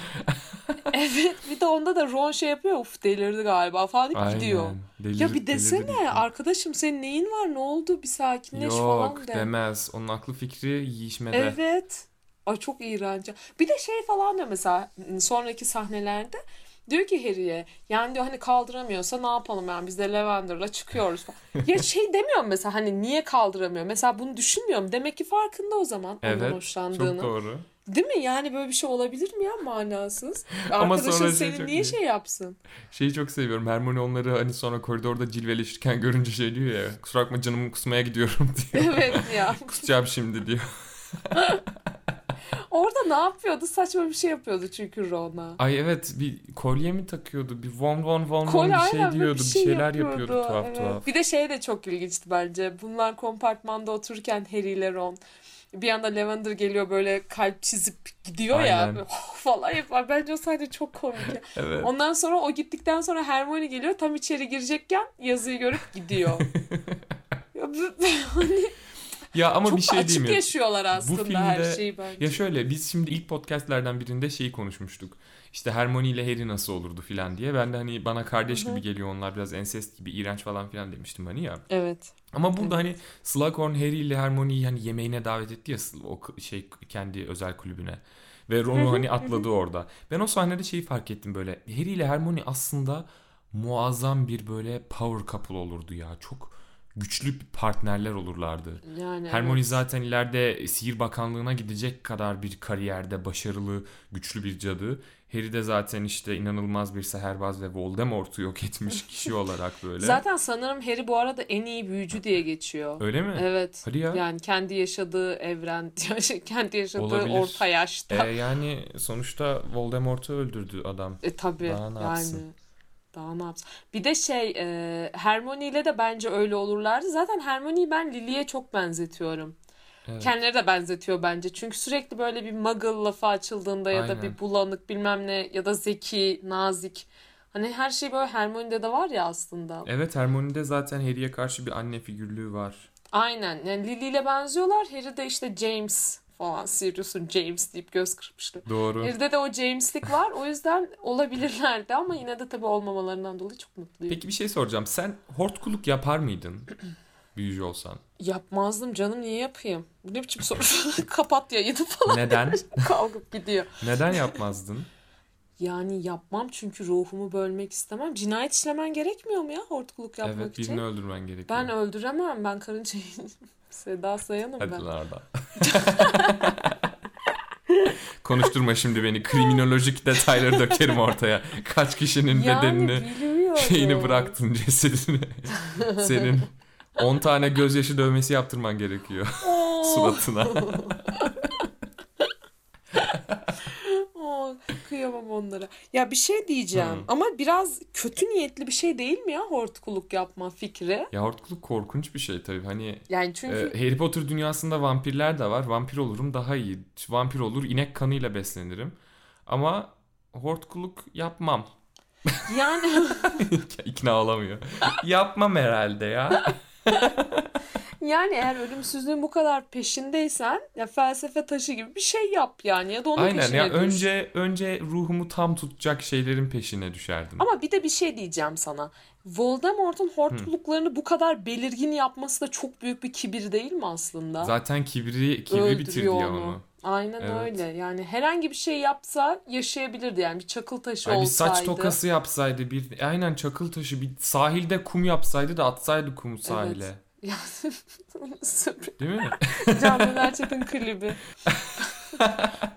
Evet, bir de onda da Ron şey yapıyor, uf delirdi galiba falan deyip gidiyor. Delir, ya bir desene delir, arkadaşım senin neyin var, ne oldu, bir sakinleş yok, falan de. Yok demez, onun aklı fikri yiyişmede. Evet, ay çok iğrenç. Bir de şey falan diyor mesela sonraki sahnelerde, diyor ki Harry'e yani diyor hani kaldıramıyorsa ne yapalım yani biz de Lavender'la çıkıyoruz falan. Ya şey demiyorum mesela, hani niye kaldıramıyor mesela, bunu düşünmüyorum, demek ki farkında o zaman evet, onun hoşlandığını. Evet, çok doğru. Değil mi? Yani böyle bir şey olabilir mi ya, manasız? Arkadaşın seni şey niye iyi. Şey yapsın? Şeyi çok seviyorum. Hermione onları hani sonra koridorda cilveleşirken görünce şey diyor ya. Kusura bakma canımı kusmaya gidiyorum diyor. Evet ya. Kusacağım şimdi diyor. Orada ne yapıyordu? Saçma bir şey yapıyordu çünkü Ron'a. Ay evet, bir kolye mi takıyordu? Bir von von von von bir şey diyordu. Bir, şey bir şeyler yapıyordu, yapıyordu tuhaf evet. tuhaf. Bir de şey de çok ilginçti bence. Bunlar kompartmanda otururken Harry ile Ron... Bir anda Lavender geliyor böyle kalp çizip gidiyor aynen. Ya oh, falan yapar. Bence o sahne çok komik. Evet. Ondan sonra o gittikten sonra Hermione geliyor, tam içeri girecekken yazıyı görüp gidiyor. Ya, hani... Ya ama çok bir şey diyeyim. Çok açık yaşıyorlar aslında filmde, her şeyi bence. Ya şöyle, biz şimdi ilk podcastlerden birinde şeyi konuşmuştuk. İşte Hermione ile Harry nasıl olurdu filan diye. Ben de hani bana kardeş Hı-hı. gibi geliyor onlar, biraz ensest gibi iğrenç falan filan demiştim hani ya. Evet. Ama burada evet. hani Slughorn Harry ile Hermione'yi hani yemeğine davet etti ya o şey kendi özel kulübüne. Ve Ron'u hani atladı orada. Ben o sahnede şeyi fark ettim böyle. Harry ile Hermione aslında muazzam bir böyle power couple olurdu ya. Çok güçlü partnerler olurlardı. Yani Hermione evet. zaten ileride sihir bakanlığına gidecek kadar bir kariyerde başarılı, güçlü bir cadı. Harry de zaten işte inanılmaz bir seherbaz ve Voldemort'u yok etmiş kişi olarak böyle. Zaten sanırım Harry bu arada en iyi büyücü diye geçiyor. Öyle mi? Evet. Hadi ya. Yani kendi yaşadığı evren, kendi yaşadığı olabilir. Orta yaşta. E yani sonuçta Voldemort'u öldürdü adam. E tabii. Daha ne yapsın? Yani. Daha ne yapsın? Bir de şey e, Hermione ile de bence öyle olurlardı. Zaten Hermione'yi ben Lily'ye çok benzetiyorum. Evet. Kendileri de benzetiyor bence. Çünkü sürekli böyle bir muggle lafı açıldığında ya aynen. da bir bulanık bilmem ne ya da zeki, nazik. Hani her şey böyle Hermione'de de var ya aslında. Evet, Hermione'de zaten Harry'ye karşı bir anne figürlüğü var. Aynen. Yani Lily ile benziyorlar. Harry de işte James falan, Sirius'un James deyip göz kırpmıştı. Doğru. Harry'de de o James'lik var. O yüzden olabilirlerdi ama yine de tabii olmamalarından dolayı çok mutluyum. Peki bir şey soracağım. Sen hortkuluk yapar mıydın? Büyücü olsan. Yapmazdım canım, niye yapayım? Bu ne biçim soru? Kapat yayını falan. Neden? Kalkıp gidiyor. Neden yapmazdın? Yani yapmam çünkü ruhumu bölmek istemem. Cinayet işlemen gerekmiyor mu ya hortkuluk yapmak evet, için? Evet, birini öldürmen gerekiyor. Ben öldüremem. Ben karıncayı Seda Sayan'ım ben. Hadi lan Arda. Konuşturma şimdi beni. Kriminolojik detayları dökerim ortaya. Kaç kişinin yani bedenini şeyini bıraktın, cesedini. Senin on tane gözyaşı dövmesi yaptırman gerekiyor suratına. Oo, kıyamam onlara. Ya bir şey diyeceğim hmm. ama biraz kötü niyetli bir şey değil mi ya hortkuluk yapma fikri? Ya hortkuluk korkunç bir şey tabii. Hani yani çünkü... e, Harry Potter dünyasında vampirler de var. Vampir olurum daha iyi. Vampir olur, inek kanıyla beslenirim. Ama hortkuluk yapmam. Yani ikna olamıyor. Yapmam herhalde ya. Yani eğer ölümsüzlüğün bu kadar peşindeysen ya felsefe taşı gibi bir şey yap yani, ya da onun aynen, peşine ya düş. Aynen ya, önce önce ruhumu tam tutacak şeylerin peşine düşerdim. Ama bir de bir şey diyeceğim sana. Voldemort'un hortkuluklarını hmm. bu kadar belirgin yapması da çok büyük bir kibir değil mi aslında? Zaten kibri kibri bitirdi onu. Ya onu. Aynen evet. öyle. Yani herhangi bir şey yapsa yaşayabilirdi yani, bir çakıl taşı yani olsaydı. Bir saç tokası yapsaydı, bir aynen çakıl taşı, bir sahilde kum yapsaydı da atsaydı kumu sahile. Evet. Değil mi? Canlı Erçetin klibi.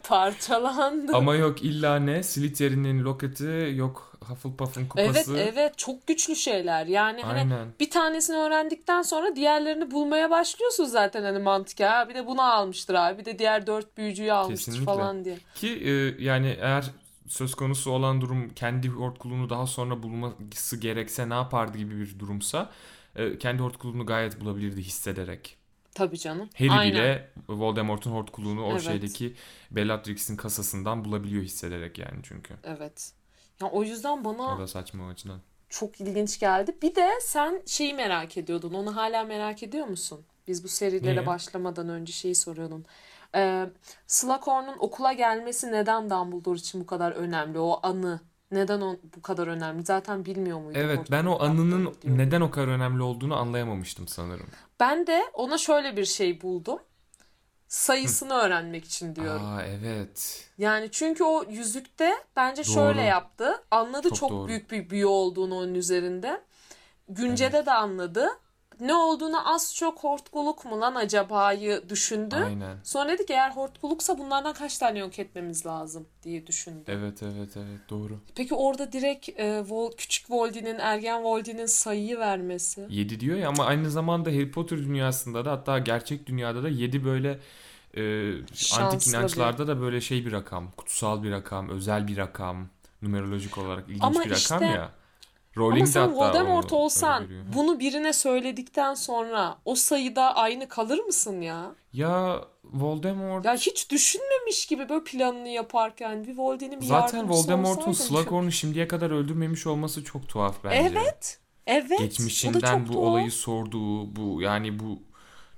Parçalandı. Ama yok illa ne? Slytherin'in loketi, yok Hufflepuff'un kupası. Evet evet, çok güçlü şeyler. Yani aynen. hani bir tanesini öğrendikten sonra diğerlerini bulmaya başlıyorsun zaten hani mantık ya. Bir de bunu almıştır abi. Bir de diğer dört büyücüyü almıştır kesinlikle. Falan diye. Ki e, yani eğer söz konusu olan durum kendi hortkulunu daha sonra bulması gerekse ne yapardı gibi bir durumsa, kendi hortkulunu gayet bulabilirdi hissederek. Tabii canım. Harry Aynen. bile Voldemort'un hortkuluğunu o evet. şeydeki Bellatrix'in kasasından bulabiliyor hissederek yani çünkü. Evet. Ya o yüzden bana... O da saçma o açıdan. Çok ilginç geldi. Bir de sen şeyi merak ediyordun. Onu hala merak ediyor musun? Biz bu serilere Niye? başlamadan önce şeyi soruyordun. Ee, Slughorn'un okula gelmesi neden Dumbledore için bu kadar önemli? O anı neden o, bu kadar önemli? Zaten bilmiyor muydun? Evet, ben o anının neden o kadar önemli olduğunu anlayamamıştım sanırım. Ben de ona şöyle bir şey buldum. Sayısını Hı. öğrenmek için diyorum. Aa, evet. Yani çünkü o yüzükte bence doğru. şöyle yaptı. Anladı çok, çok büyük bir büyü olduğunu onun üzerinde. Günce'de evet. de anladı. Ne olduğunu az çok hortkuluk mu lan acaba'yı düşündü. Aynen. Sonra dedi ki eğer hortkuluksa bunlardan kaç tane yok etmemiz lazım diye düşündü. Evet evet evet doğru. Peki orada direkt e, Vol, küçük Voldy'nin ergen Voldy'nin sayıyı vermesi. yedi diyor ya ama aynı zamanda Harry Potter dünyasında da hatta gerçek dünyada da yedi böyle e, antik inançlarda bir. da böyle şey bir rakam. Kutsal bir rakam, özel bir rakam. Numerolojik olarak ilginç ama bir işte, rakam ya. Rowling ama sen Voldemort onu, olsan bunu birine söyledikten sonra o sayıda aynı kalır mısın ya? Ya Voldemort... Ya hiç düşünmemiş gibi böyle planını yaparken bir Voldemort'un bir Zaten yardımcısı olsaydı. Zaten Voldemort'un Slughorn'u şimdiye kadar öldürmemiş olması çok tuhaf bence. Evet. Evet. Geçmişinden bu tuhaf. Olayı sorduğu bu yani bu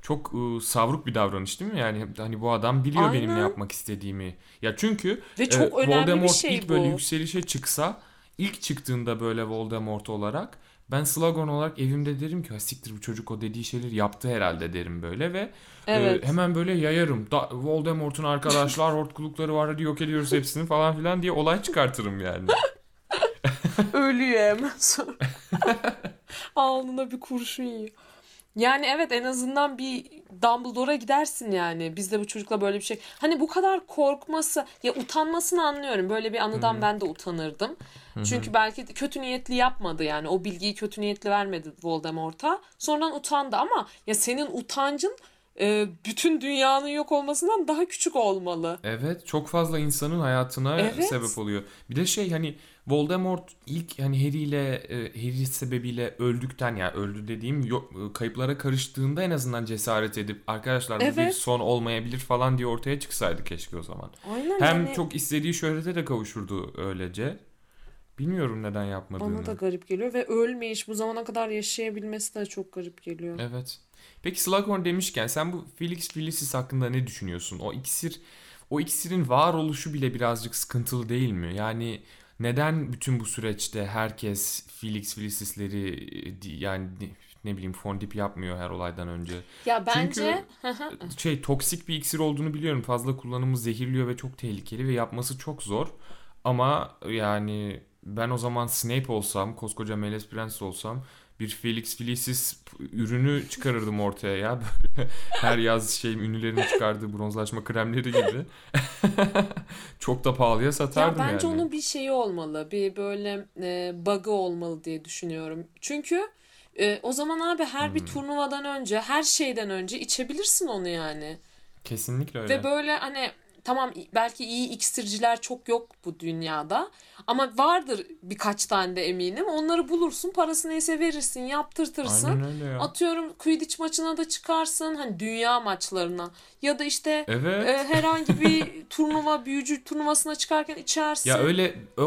çok ıı, savruk bir davranış değil mi? Yani hani bu adam biliyor Aynen. benim ne yapmak istediğimi. Ya çünkü Ve çok e, Voldemort şey ilk bu. böyle yükselişe çıksa İlk çıktığında böyle Voldemort olarak ben Slughorn olarak evimde derim ki siktir bu çocuk o dediği şeyleri yaptı herhalde derim böyle ve evet. e, hemen böyle yayarım. Da, Voldemort'un arkadaşlar hortkulukları var hadi yok ediyoruz hepsini falan filan diye olay çıkartırım yani. Ölüyor hemen sonra. Alnına bir kurşun yiyor. Yani evet en azından bir Dumbledore'a gidersin yani. Biz de bu çocukla böyle bir şey. Hani bu kadar korkması ya utanmasını anlıyorum. Böyle bir anıdan hmm. ben de utanırdım. Hmm. Çünkü belki kötü niyetli yapmadı yani. O bilgiyi kötü niyetli vermedi Voldemort'a. Sonradan utandı ama ya senin utancın bütün dünyanın yok olmasından daha küçük olmalı. Evet, çok fazla insanın hayatına evet. sebep oluyor. Bir de şey hani Voldemort ilk hani Harry ile Harry sebebiyle öldükten ya yani öldü dediğim yok, kayıplara karıştığında en azından cesaret edip arkadaşlar evet. bu bir son olmayabilir falan diye ortaya çıksaydı keşke o zaman. Aynen, Hem yani... çok istediği şöhrete de kavuşurdu öylece. Bilmiyorum neden yapmadığını. Bana da garip geliyor ve ölmeyiş bu zamana kadar yaşayabilmesi de çok garip geliyor. Evet. Peki Slughorn demişken sen bu Felix Felicis hakkında ne düşünüyorsun? O iksir, o iksirin varoluşu bile birazcık sıkıntılı değil mi? Yani neden bütün bu süreçte herkes Felix Felicis'leri yani ne bileyim fondip yapmıyor her olaydan önce? Ya bence çünkü şey toksik bir iksir olduğunu biliyorum. Fazla kullanımı zehirliyor ve çok tehlikeli ve yapması çok zor. Ama yani ben o zaman Snape olsam, koskoca Melez Prens olsam bir Felix Felicis ürünü çıkarırdım ortaya ya. Böyle her yaz şey ünlülerin çıkardığı bronzlaşma kremleri gibi. Çok da pahalıya satardım ya bence yani. Bence onun bir şeyi olmalı. Bir böyle e, bug'ı olmalı diye düşünüyorum. Çünkü e, o zaman abi her hmm. bir turnuvadan önce, her şeyden önce içebilirsin onu yani. Kesinlikle öyle. Ve böyle hani tamam belki iyi iksirciler çok yok bu dünyada ama vardır birkaç tane de eminim. Onları bulursun, parası neyse verirsin, yaptırtırsın. Ya. Atıyorum Quidditch maçına da çıkarsın, hani dünya maçlarına ya da işte evet. e, herhangi bir turnuva, büyücü turnuvasına çıkarken içersin. Ya öyle o,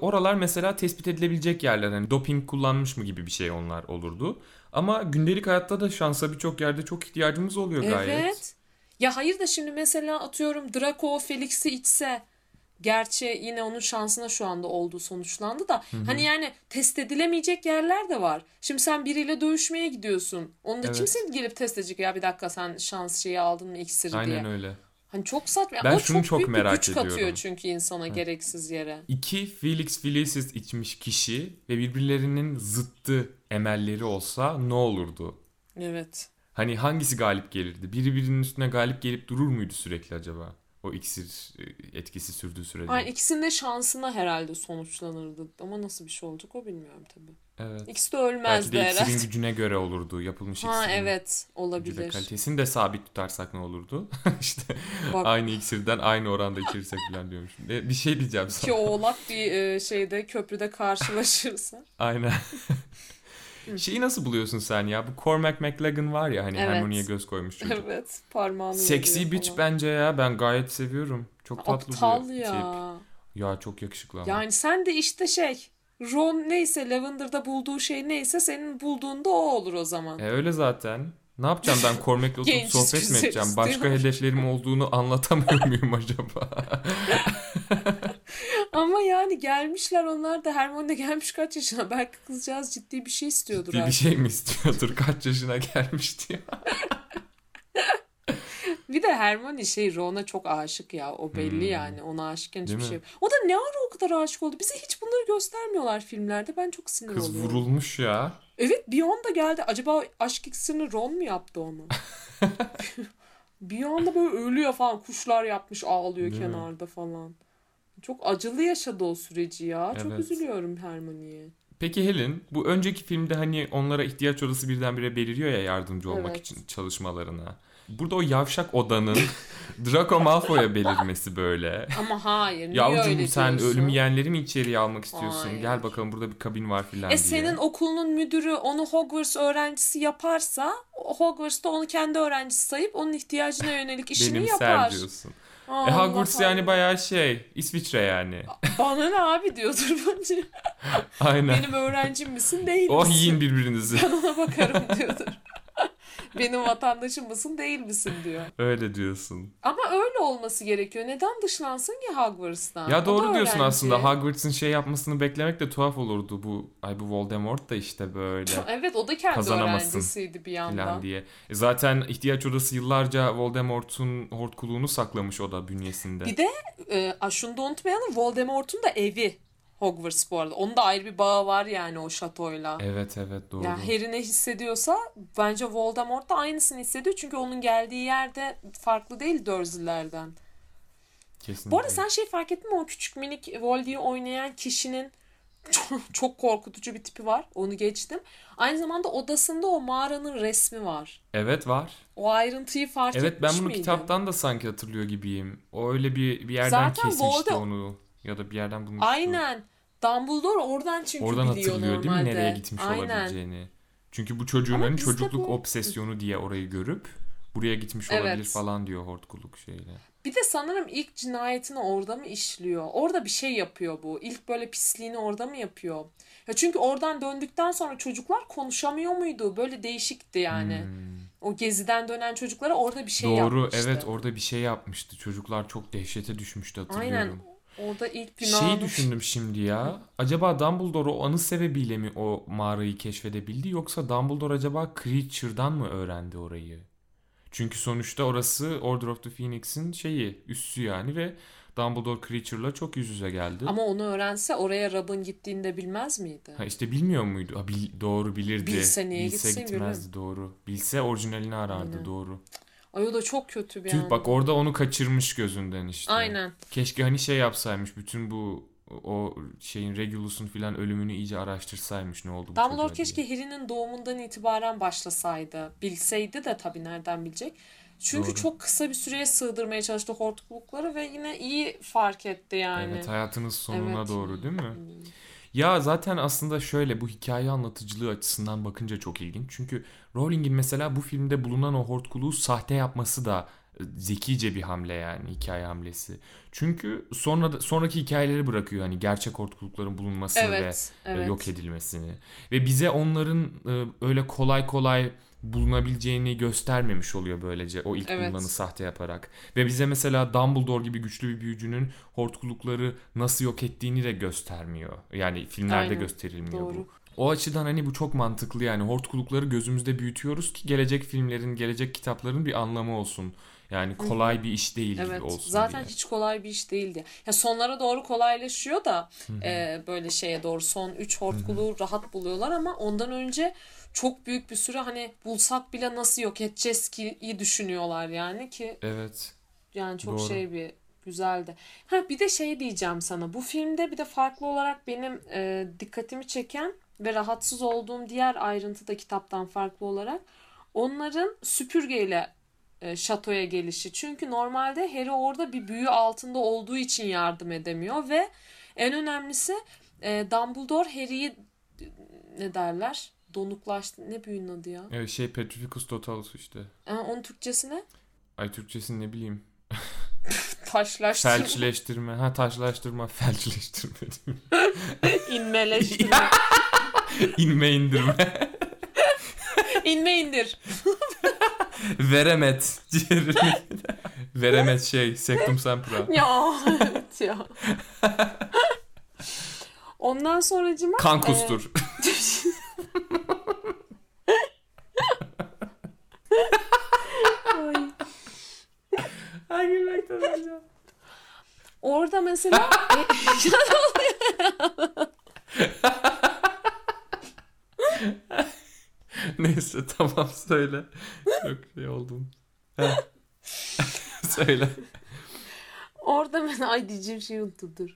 oralar mesela tespit edilebilecek yerler hani doping kullanmış mı gibi bir şey onlar olurdu. Ama gündelik hayatta da şansa birçok yerde çok ihtiyacımız oluyor gayet. Evet. Ya hayır da şimdi mesela atıyorum Draco Felix'i içse gerçi yine onun şansına şu anda olduğu sonuçlandı da hı hı. hani yani test edilemeyecek yerler de var. Şimdi sen biriyle dövüşmeye gidiyorsun. Onu da evet. kimse gelip test edecek ya bir dakika sen şans şeyi aldın mı iksiri diye. Aynen öyle. Hani çok saçma. Ben o şunu çok, çok merak güç ediyorum. Katıyor çünkü insana hı. gereksiz yere. İki Felix Felicis içmiş kişi ve birbirlerinin zıttı emelleri olsa ne olurdu? Evet. Hani hangisi galip gelirdi? Biri birinin üstüne galip gelip durur muydu sürekli acaba? O iksir etkisi sürdüğü sürede. Ay, ikisinin de şansına herhalde sonuçlanırdı. Ama nasıl bir şey olacak o bilmiyorum tabii. Evet. İkisi de ölmezdi herhalde. Belki de iksirin gücüne göre olurdu. Yapılmış ha, iksirin. Ha evet olabilir. Kalitesini de sabit tutarsak ne olurdu? işte Bak. aynı iksirden aynı oranda içirsek falan diyormuşum. Bir şey diyeceğim sana. Ki oğlak bir şeyde köprüde karşılaşırsa. Aynen. Şeyi nasıl buluyorsun sen ya? Bu Cormac McLaggen var ya hani, evet. Hermione'ye göz koymuş çocuk. Evet, parmağını. Sexy bitch falan. Bence ya, ben gayet seviyorum. Çok tatlı aptal bir ya. Tip. Ya çok yakışıklı ama. Yani sen de işte şey, Ron neyse Lavender'da bulduğu şey neyse senin bulduğunda o olur o zaman. E öyle zaten. Ne yapacağım ben, Cormac'la oturup sohbet mi edeceğim? Başka hedeflerim olduğunu anlatamıyor muyum acaba? Ama yani gelmişler onlar da, Hermione gelmiş kaç yaşına? Belki kızcağız ciddi bir şey istiyordur. Ciddi abi. Bir şey mi istiyordur? Kaç yaşına gelmiş diyor. Bir de Hermione şey Ron'a çok aşık ya. O belli hmm. yani. Ona aşıkken hiçbir şey. O da ne ara o kadar aşık oldu? Bize hiç bunları göstermiyorlar filmlerde. Ben çok sinir oluyorum. Kız vurulmuş ya. Evet, bir anda geldi. Acaba aşk iksirini Ron mu yaptı onu? Bir anda böyle ölüyor falan. Kuşlar yapmış, ağlıyor değil kenarda mi? Falan. Çok acılı yaşadı o süreci ya. Evet. Çok üzülüyorum Hermione'ye. Peki Helin, bu önceki filmde hani onlara ihtiyaç odası birdenbire beliriyor ya yardımcı olmak evet. için çalışmalarına. Burada o yavşak odanın Draco Malfoy'a belirmesi böyle. Ama hayır. Yavrucuğum sen ölüm yiyenleri mi içeriye almak istiyorsun? Hayır. Gel bakalım burada bir kabin var filan e diye. Senin okulunun müdürü onu Hogwarts öğrencisi yaparsa Hogwarts'ta onu kendi öğrencisi sayıp onun ihtiyacına yönelik işini benimser yapar. Benimser diyorsun. Aa, e Hogwarts yani bayağı şey, İsviçre yani. Bana ne abi diyordur bence. Aynen. Benim öğrencim misin değil oh, misin? Oh yiyin birbirinizi. Ben ona bakarım diyordur. Benim vatandaşım mısın değil misin diyor. Öyle diyorsun. Ama öyle olması gerekiyor. Neden dışlansın ki Hogwarts'tan? Ya doğru diyorsun öğrenci. Aslında Hogwarts'ın şey yapmasını beklemek de tuhaf olurdu. Bu ay bu Voldemort da işte böyle. Evet, o da kendi öğrencisiydi bir yandan. Diye. E zaten ihtiyaç odası yıllarca Voldemort'un hortkuluğunu saklamış o da bünyesinde. Bir de e, şunu da unutmayalım, Voldemort'un da evi. Hogwarts bu arada. Onun da ayrı bir bağı var yani o şatoyla. Evet evet doğru. Yani Harry ne hissediyorsa bence Voldemort da aynısını hissediyor. Çünkü onun geldiği yerde farklı değil Dursley'lerden. Kesinlikle. Bu arada sen şey fark ettin mi? O küçük minik Voldy'yi oynayan kişinin çok, çok korkutucu bir tipi var. Onu geçtim. Aynı zamanda odasında o mağaranın resmi var. Evet var. O ayrıntıyı fark evet, etmiş miydim? Evet ben bunu miydim? Kitaptan da sanki hatırlıyor gibiyim. O öyle bir, bir yerden zaten kesmişti Voldem- onu. Ya da bir yerden bulmuştu. Aynen. Dumbledore oradan çünkü oradan biliyor normalde. Oradan hatırlıyor değil mi nereye gitmiş aynen. olabileceğini. Çünkü bu çocuğun hani çocukluk bu... obsesyonu diye orayı görüp buraya gitmiş evet. olabilir falan diyor hortkuluk şeyle. Bir de sanırım ilk cinayetini orada mı işliyor? Orada bir şey yapıyor bu. İlk böyle pisliğini orada mı yapıyor? Ya çünkü oradan döndükten sonra çocuklar konuşamıyor muydu? Böyle değişikti yani. Hmm. O geziden dönen çocuklara orada bir şey doğru, yapmıştı. Doğru evet orada bir şey yapmıştı. Çocuklar çok dehşete düşmüştü hatırlıyorum. Aynen. Orada ilk günahı... Şeyi düşündüm şimdi ya. Acaba Dumbledore o anı sebebiyle mi o mağarayı keşfedebildi? Yoksa Dumbledore acaba Creature'dan mı öğrendi orayı? Çünkü sonuçta orası Order of the Phoenix'in şeyi, üssü yani ve Dumbledore Creature'la çok yüz yüze geldi. Ama onu öğrense oraya Rob'un gittiğini de bilmez miydi? Ha işte bilmiyor muydu? Ha, bil, doğru bilirdi. Bilse niye Bilse gitsin, gitmezdi gülüm. Doğru. Bilse orijinalini arardı aynen. doğru. Ay o da çok kötü bir an. Bak orada onu kaçırmış gözünden işte. Aynen. Keşke hani şey yapsaymış. Bütün bu o şeyin Regulus'un filan ölümünü iyice araştırsaymış ne oldu bu çocuğa diye. Dumbledore keşke Harry'nin doğumundan itibaren başlasaydı. Bilseydi de tabii nereden bilecek. Çünkü doğru. çok kısa bir süreye sığdırmaya çalıştı hortkulukları ve yine iyi fark etti yani. Evet hayatının sonuna evet. doğru değil mi? Hmm. Ya zaten aslında şöyle bu hikaye anlatıcılığı açısından bakınca çok ilginç. Çünkü Rowling'in mesela bu filmde bulunan o hortkuluğu sahte yapması da zekice bir hamle yani hikaye hamlesi. Çünkü sonra da, sonraki hikayeleri bırakıyor hani gerçek hortkulukların bulunmasını evet, ve evet. yok edilmesini. Ve bize onların öyle kolay kolay bulunabileceğini göstermemiş oluyor böylece o ilk evet. bulunanı sahte yaparak. Ve bize mesela Dumbledore gibi güçlü bir büyücünün hortkulukları nasıl yok ettiğini de göstermiyor. Yani filmlerde aynen. gösterilmiyor doğru. bu. O açıdan hani bu çok mantıklı yani hortkulukları gözümüzde büyütüyoruz ki gelecek filmlerin, gelecek kitapların bir anlamı olsun. Yani kolay bir iş değil evet, gibi olsun zaten diye. Hiç kolay bir iş değildi. Ya sonlara doğru kolaylaşıyor da e, böyle şeye doğru son üç hortkuluğu rahat buluyorlar ama ondan önce çok büyük bir süre hani bulsak bile nasıl yok edeceğiz ki iyi düşünüyorlar yani ki. Evet. Yani çok doğru. şey bir güzeldi. Ha bir de şey diyeceğim sana bu filmde bir de farklı olarak benim e, dikkatimi çeken ve rahatsız olduğum diğer ayrıntı da kitaptan farklı olarak onların süpürgeyle şatoya gelişi. Çünkü normalde Harry orada bir büyü altında olduğu için yardım edemiyor ve en önemlisi Dumbledore Harry'yi ne derler? donuklaştı. Ne büyünün adı ya? Evet, şey Petrificus Totalus işte. Yani onun Türkçesi ne? Ay Türkçesini ne bileyim. Taşlaştırma. Felçleştirme. Ha taşlaştırma. Felçleştirme değil mi? İnmeleştirme. İnme indirme. İnme indir. Veremet. Veremet şey. Sektum sempra. Ya evet ya. Ondan sonracıma... Kan kustur. Ay. Ay gülmekten hocam. Orada mesela... Neyse tamam söyle. Çok şey oldum. Söyle. Orada mesela... Ay diyeceğim şeyi unuttum dur.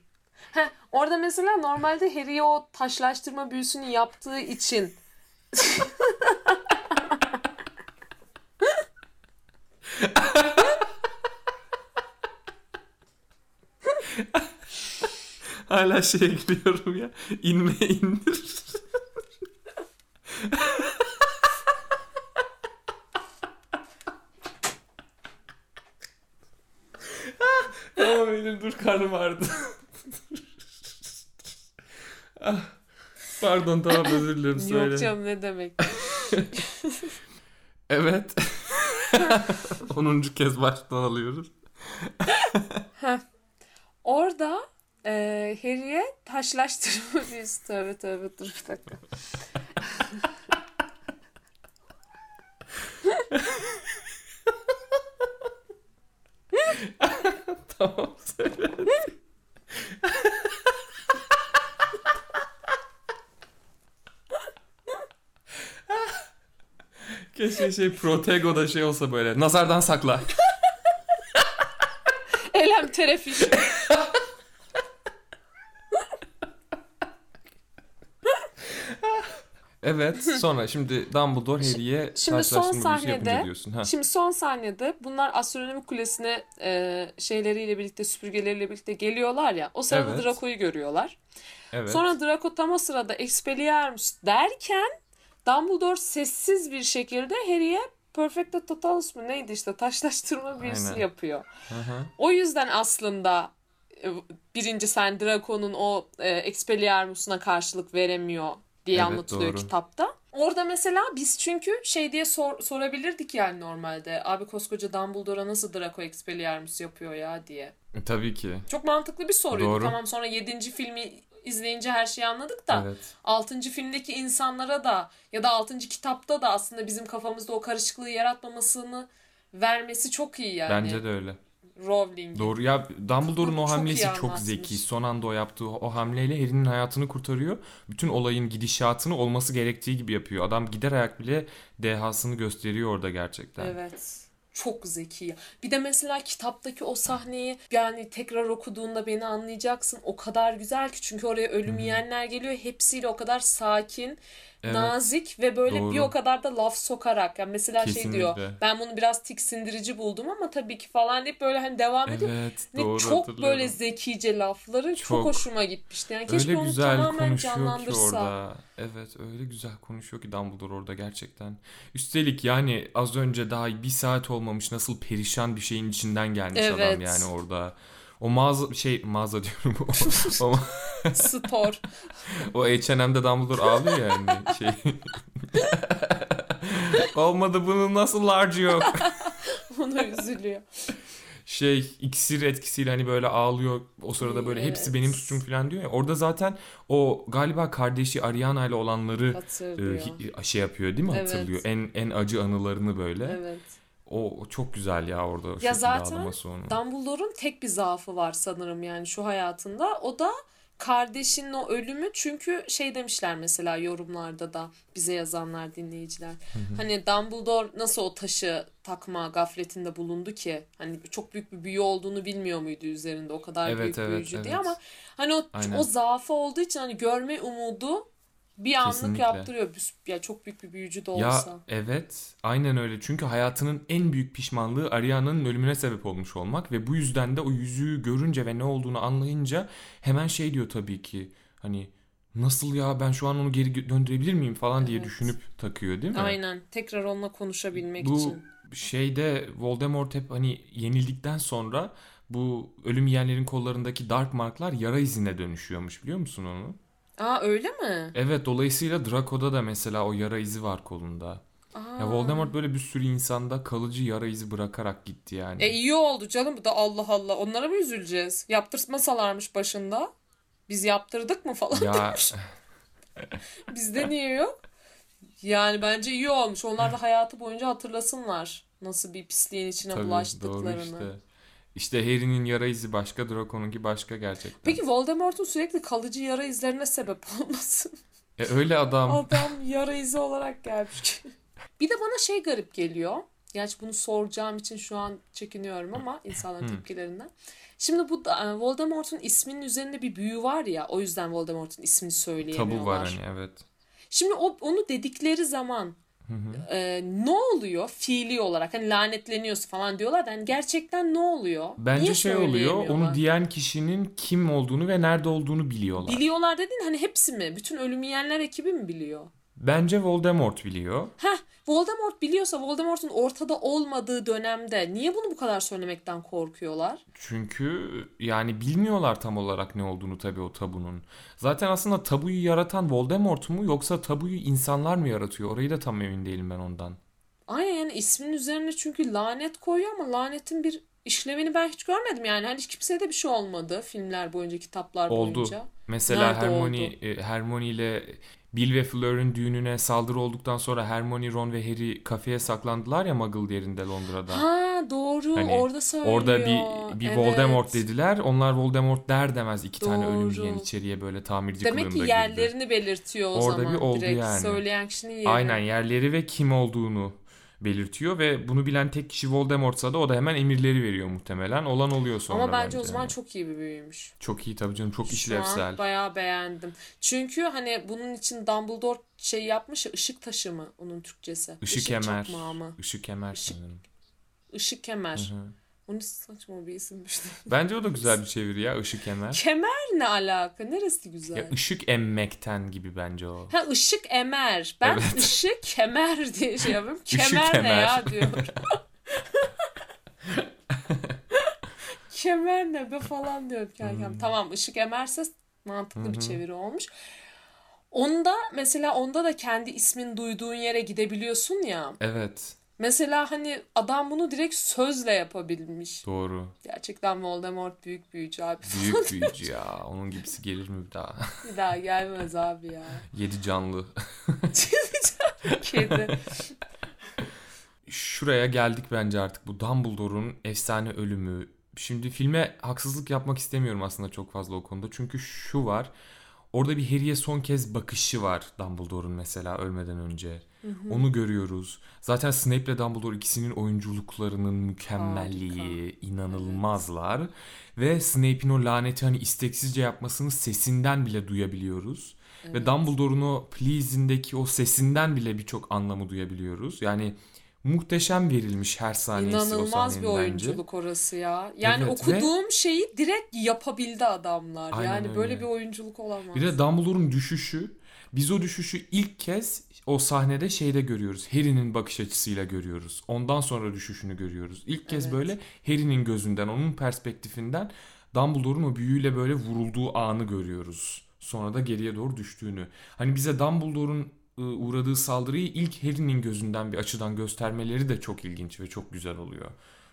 Heh, orada mesela normalde Harry'e o taşlaştırma büyüsünü yaptığı için hala şeye gülüyorum ya, inme indir. Tamam benim dur karnım ağrıdı. Ah, pardon tamam özür dilerim söyle. Yok canım ne demek. Evet. onuncu kez baştan alıyoruz. Orada e, Harry'e taşlaştırma büyüsü. Tövbe tövbe dur bir dakika. Tamam söyledim. Keşke şey Protego'da şey olsa böyle. Nazardan sakla. Elem terefiş. Evet sonra şimdi Dumbledore Harry'ye taşlaştırma büyüsü yapınca diyorsun. Ha. Şimdi son sahnede bunlar astronomi kulesine e, şeyleriyle birlikte süpürgeleriyle birlikte geliyorlar ya. O sırada evet. Draco'yu görüyorlar. Evet. Sonra Draco tam o sırada Expelliarmus derken Dumbledore sessiz bir şekilde Harry'e Perfecto Totalus mu neydi işte taşlaştırma büyüsü aynen. yapıyor. Hı hı. O yüzden aslında birinci sen Draco'nun o e, Expelliarmus'una karşılık veremiyor diye evet, anlatılıyor doğru. kitapta. Orada mesela biz çünkü şey diye sor, sorabilirdik yani normalde. Abi koskoca Dumbledore'a nasıl Draco Expelliarmus yapıyor ya diye. E, tabii ki. Çok mantıklı bir soruydu. Tamam sonra yedinci filmi izleyince her şeyi anladık da evet. altıncı filmdeki insanlara da ya da altıncı kitapta da aslında bizim kafamızda o karışıklığı yaratmamasını vermesi çok iyi yani. Bence de öyle. Rowling. Doğru ya Dumbledore'un o hamlesi çok, çok zeki. Son anda o yaptığı o hamleyle Harry'nin hayatını kurtarıyor. Bütün olayın gidişatını olması gerektiği gibi yapıyor. Adam gider ayak bile dehasını gösteriyor orada gerçekten. Evet. Çok zeki. Bir de mesela kitaptaki o sahneyi yani tekrar okuduğunda beni anlayacaksın. O kadar güzel ki çünkü oraya ölüm yiyenler geliyor. Hepsiyle o kadar sakin, evet, nazik ve böyle doğru. bir o kadar da laf sokarak. Yani mesela kesinlikle. Şey diyor ben bunu biraz tiksindirici buldum ama tabii ki falan deyip böyle hani devam ediyor. Evet, doğru, çok böyle zekice lafları çok, çok hoşuma gitmişti. Yani keşke onu tamamen canlandırsa. Evet öyle güzel konuşuyor ki Dumbledore orada gerçekten. Üstelik yani az önce daha bir saat olmamış nasıl perişan bir şeyin içinden gelmiş evet. adam yani orada. O mağaza şey mağaza diyorum. O, o store. O H and M'de Dumbledore ağlıyor yani şey. Olmadı bunun nasıl large yok. Ona üzülüyor. Şey iksir etkisiyle hani böyle ağlıyor o sırada böyle evet. hepsi benim suçum falan diyor ya orada zaten o galiba kardeşi Ariana ile olanları e, şey yapıyor değil mi evet. hatırlıyor en en acı anılarını böyle evet. o çok güzel ya orada o ya zaten Dumbledore'un tek bir zaafı var sanırım yani şu hayatında o da kardeşinin o ölümü çünkü şey demişler mesela yorumlarda da bize yazanlar dinleyiciler. Hı hı. Hani Dumbledore nasıl o taşı takma gafletinde bulundu ki? Hani çok büyük bir büyü olduğunu bilmiyor muydu üzerinde o kadar evet, büyük evet, büyücü evet. diye ama hani o, o zaafı olduğu için hani görme umudu bir anlık kesinlikle. Yaptırıyor. Ya çok büyük bir büyücü de olsa. Ya evet. Aynen öyle. Çünkü hayatının en büyük pişmanlığı Ariana'nın ölümüne sebep olmuş olmak ve bu yüzden de o yüzüğü görünce ve ne olduğunu anlayınca hemen şey diyor tabii ki. Hani nasıl ya ben şu an onu geri döndürebilir miyim falan evet. diye düşünüp takıyor değil mi? Aynen. Tekrar onunla konuşabilmek bu için. Bu şeyde Voldemort hep hani yenildikten sonra bu ölüm yiyenlerin kollarındaki dark marklar yara izine dönüşüyormuş, biliyor musun onu? Aa öyle mi? Evet, dolayısıyla Draco'da da mesela o yara izi var kolunda. Ya Voldemort böyle bir sürü insanda kalıcı yara izi bırakarak gitti yani. E iyi oldu canım, bu da Allah Allah. Onlara mı üzüleceğiz? Yaptırmasalarmış başında. Biz yaptırdık mı falan ya... demiş. Bizde niye yok? Yani bence iyi olmuş. Onlar da hayatı boyunca hatırlasınlar nasıl bir pisliğin içine tabii, bulaştıklarını. Doğru işte. İşte Harry'nin yara izi başka, Draco'nunki başka gerçekten. Peki Voldemort'un sürekli kalıcı yara izlerine sebep olmasın? E öyle adam. Adam yara izi olarak gelmiş. Bir de bana şey garip geliyor. Gerçi bunu soracağım için şu an çekiniyorum ama insanların tepkilerinden. Şimdi bu Voldemort'un isminin üzerinde bir büyü var ya. O yüzden Voldemort'un ismini söyleyemiyorlar. Tabu var hani, evet. Şimdi o, onu dedikleri zaman e, ne oluyor fiili olarak? Hani lanetleniyorsun falan diyorlar da hani gerçekten ne oluyor? Bence niye şey oluyor, onu diyen kişinin kim olduğunu ve nerede olduğunu biliyorlar. Biliyorlar dediğin hani hepsi mi? Bütün ölüm yiyenler ekibi mi biliyor? Bence Voldemort biliyor. Heh, Voldemort biliyorsa Voldemort'un ortada olmadığı dönemde niye bunu bu kadar söylemekten korkuyorlar? Çünkü yani bilmiyorlar tam olarak ne olduğunu tabii o tabunun. Zaten aslında tabuyu yaratan Voldemort mu yoksa tabuyu insanlar mı yaratıyor? Orayı da tam emin değilim ben ondan. Aynen yani isminin üzerine çünkü lanet koyuyor ama lanetin bir işlevini ben hiç görmedim yani. Hani hiç kimseye de bir şey olmadı filmler boyunca, kitaplar oldu. Boyunca. Oldu. Mesela Hermione, Hermione ile... Bill ve Fleur'ün düğününe saldırı olduktan sonra Hermione, Ron ve Harry kafeye saklandılar ya Muggle yerinde Londra'da. Ha doğru, hani orada söylüyor. Orada bir, bir evet. Voldemort dediler. Onlar Voldemort der demez iki doğru. tane ölüm yiyen içeriye böyle tamirci kılığında girdi. Demek ki yerlerini girdi. belirtiyor o orada zaman. Orada bir oldu yani. Söyleyen kişinin yerini. Aynen, yerleri ve kim olduğunu belirtiyor ve bunu bilen tek kişi Voldemort'sa da o da hemen emirleri veriyor muhtemelen. Olan oluyor sonra. Ama bence, bence o zaman yani. Çok iyi bir büyüymüş. Çok iyi tabii canım, çok şu işlevsel. Şu an bayağı beğendim. Çünkü hani bunun için Dumbledore şey yapmış ya, ışık taşı mı onun Türkçesi? Işık, Işık kemer. Işık kemer Işık, Işık kemer. Hı hı. Onun saçma bir isimmiş. Bence o da güzel bir çeviri ya, ışık kemer. Kemer ne alaka? Neresi güzel? Ya ışık emmekten gibi bence o. Ha ışık emer. Ben evet. ışık kemer diye şey yapıyorum. Kemer ne emer. ya diyorum. Kemer ne be falan diyorum. Hmm. Tamam, ışık emerse mantıklı hmm. bir çeviri olmuş. Onda mesela onda da kendi ismin duyduğun yere gidebiliyorsun ya. Evet. Mesela hani adam bunu direkt sözle yapabilmiş. Doğru. Gerçekten Voldemort büyük büyücü abi. Büyük büyücü ya. Onun gibisi gelir mi bir daha? Bir daha gelmez abi ya. Yedi canlı. Kedi. Şuraya geldik bence artık. Bu Dumbledore'un efsane ölümü. Şimdi filme haksızlık yapmak istemiyorum aslında çok fazla o konuda. Çünkü şu var. Orada bir Harry'e son kez bakışı var Dumbledore'un mesela ölmeden önce. Hı hı. Onu görüyoruz. Zaten Snape ile Dumbledore ikisinin oyunculuklarının mükemmelliği, harika. İnanılmazlar. Evet. Ve Snape'in o laneti hani isteksizce yapmasının sesinden bile duyabiliyoruz. Evet. Ve Dumbledore'un o please'indeki o sesinden bile birçok anlamı duyabiliyoruz. Yani muhteşem verilmiş her saniyesi. İnanılmaz bir oyunculuk bence. Orası ya. Yani evet, okuduğum ve... şeyi direkt yapabildi adamlar. Aynen yani öyle. Böyle bir oyunculuk olamaz. Bir de Dumbledore'un düşüşü. Biz o düşüşü ilk kez o sahnede şeyde görüyoruz. Harry'nin bakış açısıyla görüyoruz. Ondan sonra düşüşünü görüyoruz. İlk kez evet. böyle Harry'nin gözünden, onun perspektifinden Dumbledore'un o büyüyle böyle vurulduğu anı görüyoruz. Sonra da geriye doğru düştüğünü. Hani bize Dumbledore'un uğradığı saldırıyı ilk Harry'nin gözünden bir açıdan göstermeleri de çok ilginç ve çok güzel oluyor.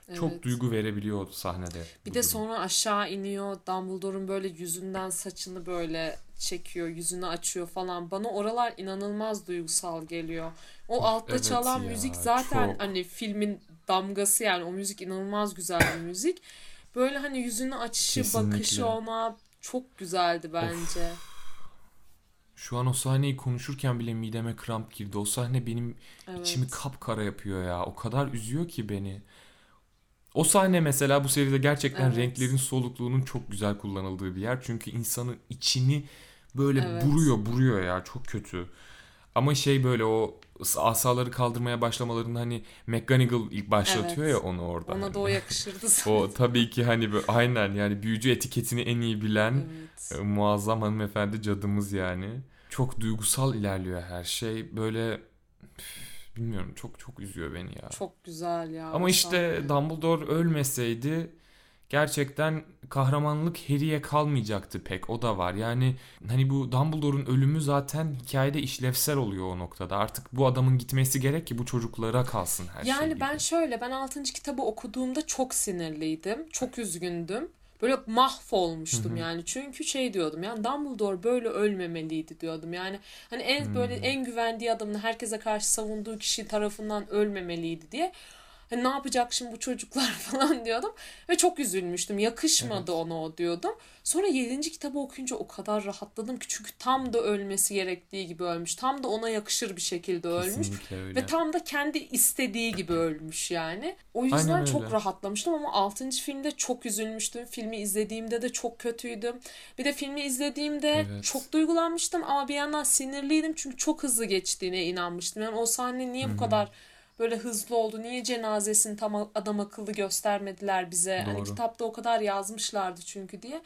Evet. Çok duygu verebiliyor sahnede. Bir de durum. Sonra aşağı iniyor. Dumbledore'un böyle yüzünden saçını böyle çekiyor, yüzünü açıyor falan. Bana oralar inanılmaz duygusal geliyor. O altta evet çalan ya, müzik zaten çok... hani filmin damgası yani, o müzik inanılmaz güzel bir müzik. Böyle hani yüzünü açışı, kesinlikle. Bakışı ona çok güzeldi bence. Of. Şu an o sahneyi konuşurken bile mideme kramp girdi. O sahne benim evet. içimi kapkara yapıyor ya. O kadar üzüyor ki beni. O sahne mesela bu seride gerçekten evet. renklerin solukluğunun çok güzel kullanıldığı bir yer. Çünkü insanın içini böyle evet. buruyor buruyor ya. Çok kötü. Ama şey böyle o asaları kaldırmaya başlamalarında hani McGonagall ilk başlatıyor evet. ya onu orada. Ona hani. Da o yakışırdı zaten. O tabii ki hani böyle, aynen yani büyücü etiketini en iyi bilen evet. muazzam hanımefendi cadımız yani. Çok duygusal ilerliyor her şey. Böyle bilmiyorum çok çok üzüyor beni ya. Çok güzel ya. Ama işte sahne. Dumbledore ölmeseydi gerçekten kahramanlık Harry'e kalmayacaktı pek. O da var. Yani hani bu Dumbledore'un ölümü zaten hikayede işlevsel oluyor o noktada. Artık bu adamın gitmesi gerek ki bu çocuklara kalsın her yani şey. Yani ben gibi. şöyle ben altıncı kitabı okuduğumda çok sinirliydim. Çok üzgündüm. Böyle mahvolmuştum Hı-hı. yani. Çünkü şey diyordum yani Dumbledore böyle ölmemeliydi diyordum. Yani hani en Hı-hı. böyle en güvendiği adamın herkese karşı savunduğu kişi tarafından ölmemeliydi diye. Hani ne yapacak şimdi bu çocuklar falan diyordum. Ve çok üzülmüştüm. Yakışmadı evet. ona o diyordum. Sonra yedinci kitabı okuyunca o kadar rahatladım ki. Çünkü tam da ölmesi gerektiği gibi ölmüş. Tam da ona yakışır bir şekilde ölmüş. Ve tam da kendi istediği gibi ölmüş yani. O yüzden çok rahatlamıştım ama altıncı filmde çok üzülmüştüm. Filmi izlediğimde de çok kötüydüm. Bir de filmi izlediğimde evet. çok duygulanmıştım. Ama bir yandan sinirliydim. Çünkü çok hızlı geçtiğine inanmıştım. Yani o sahne niye Hı-hı. bu kadar... Böyle hızlı oldu. Niye cenazesini tam adam akıllı göstermediler bize? Doğru. Hani kitapta o kadar yazmışlardı çünkü diye.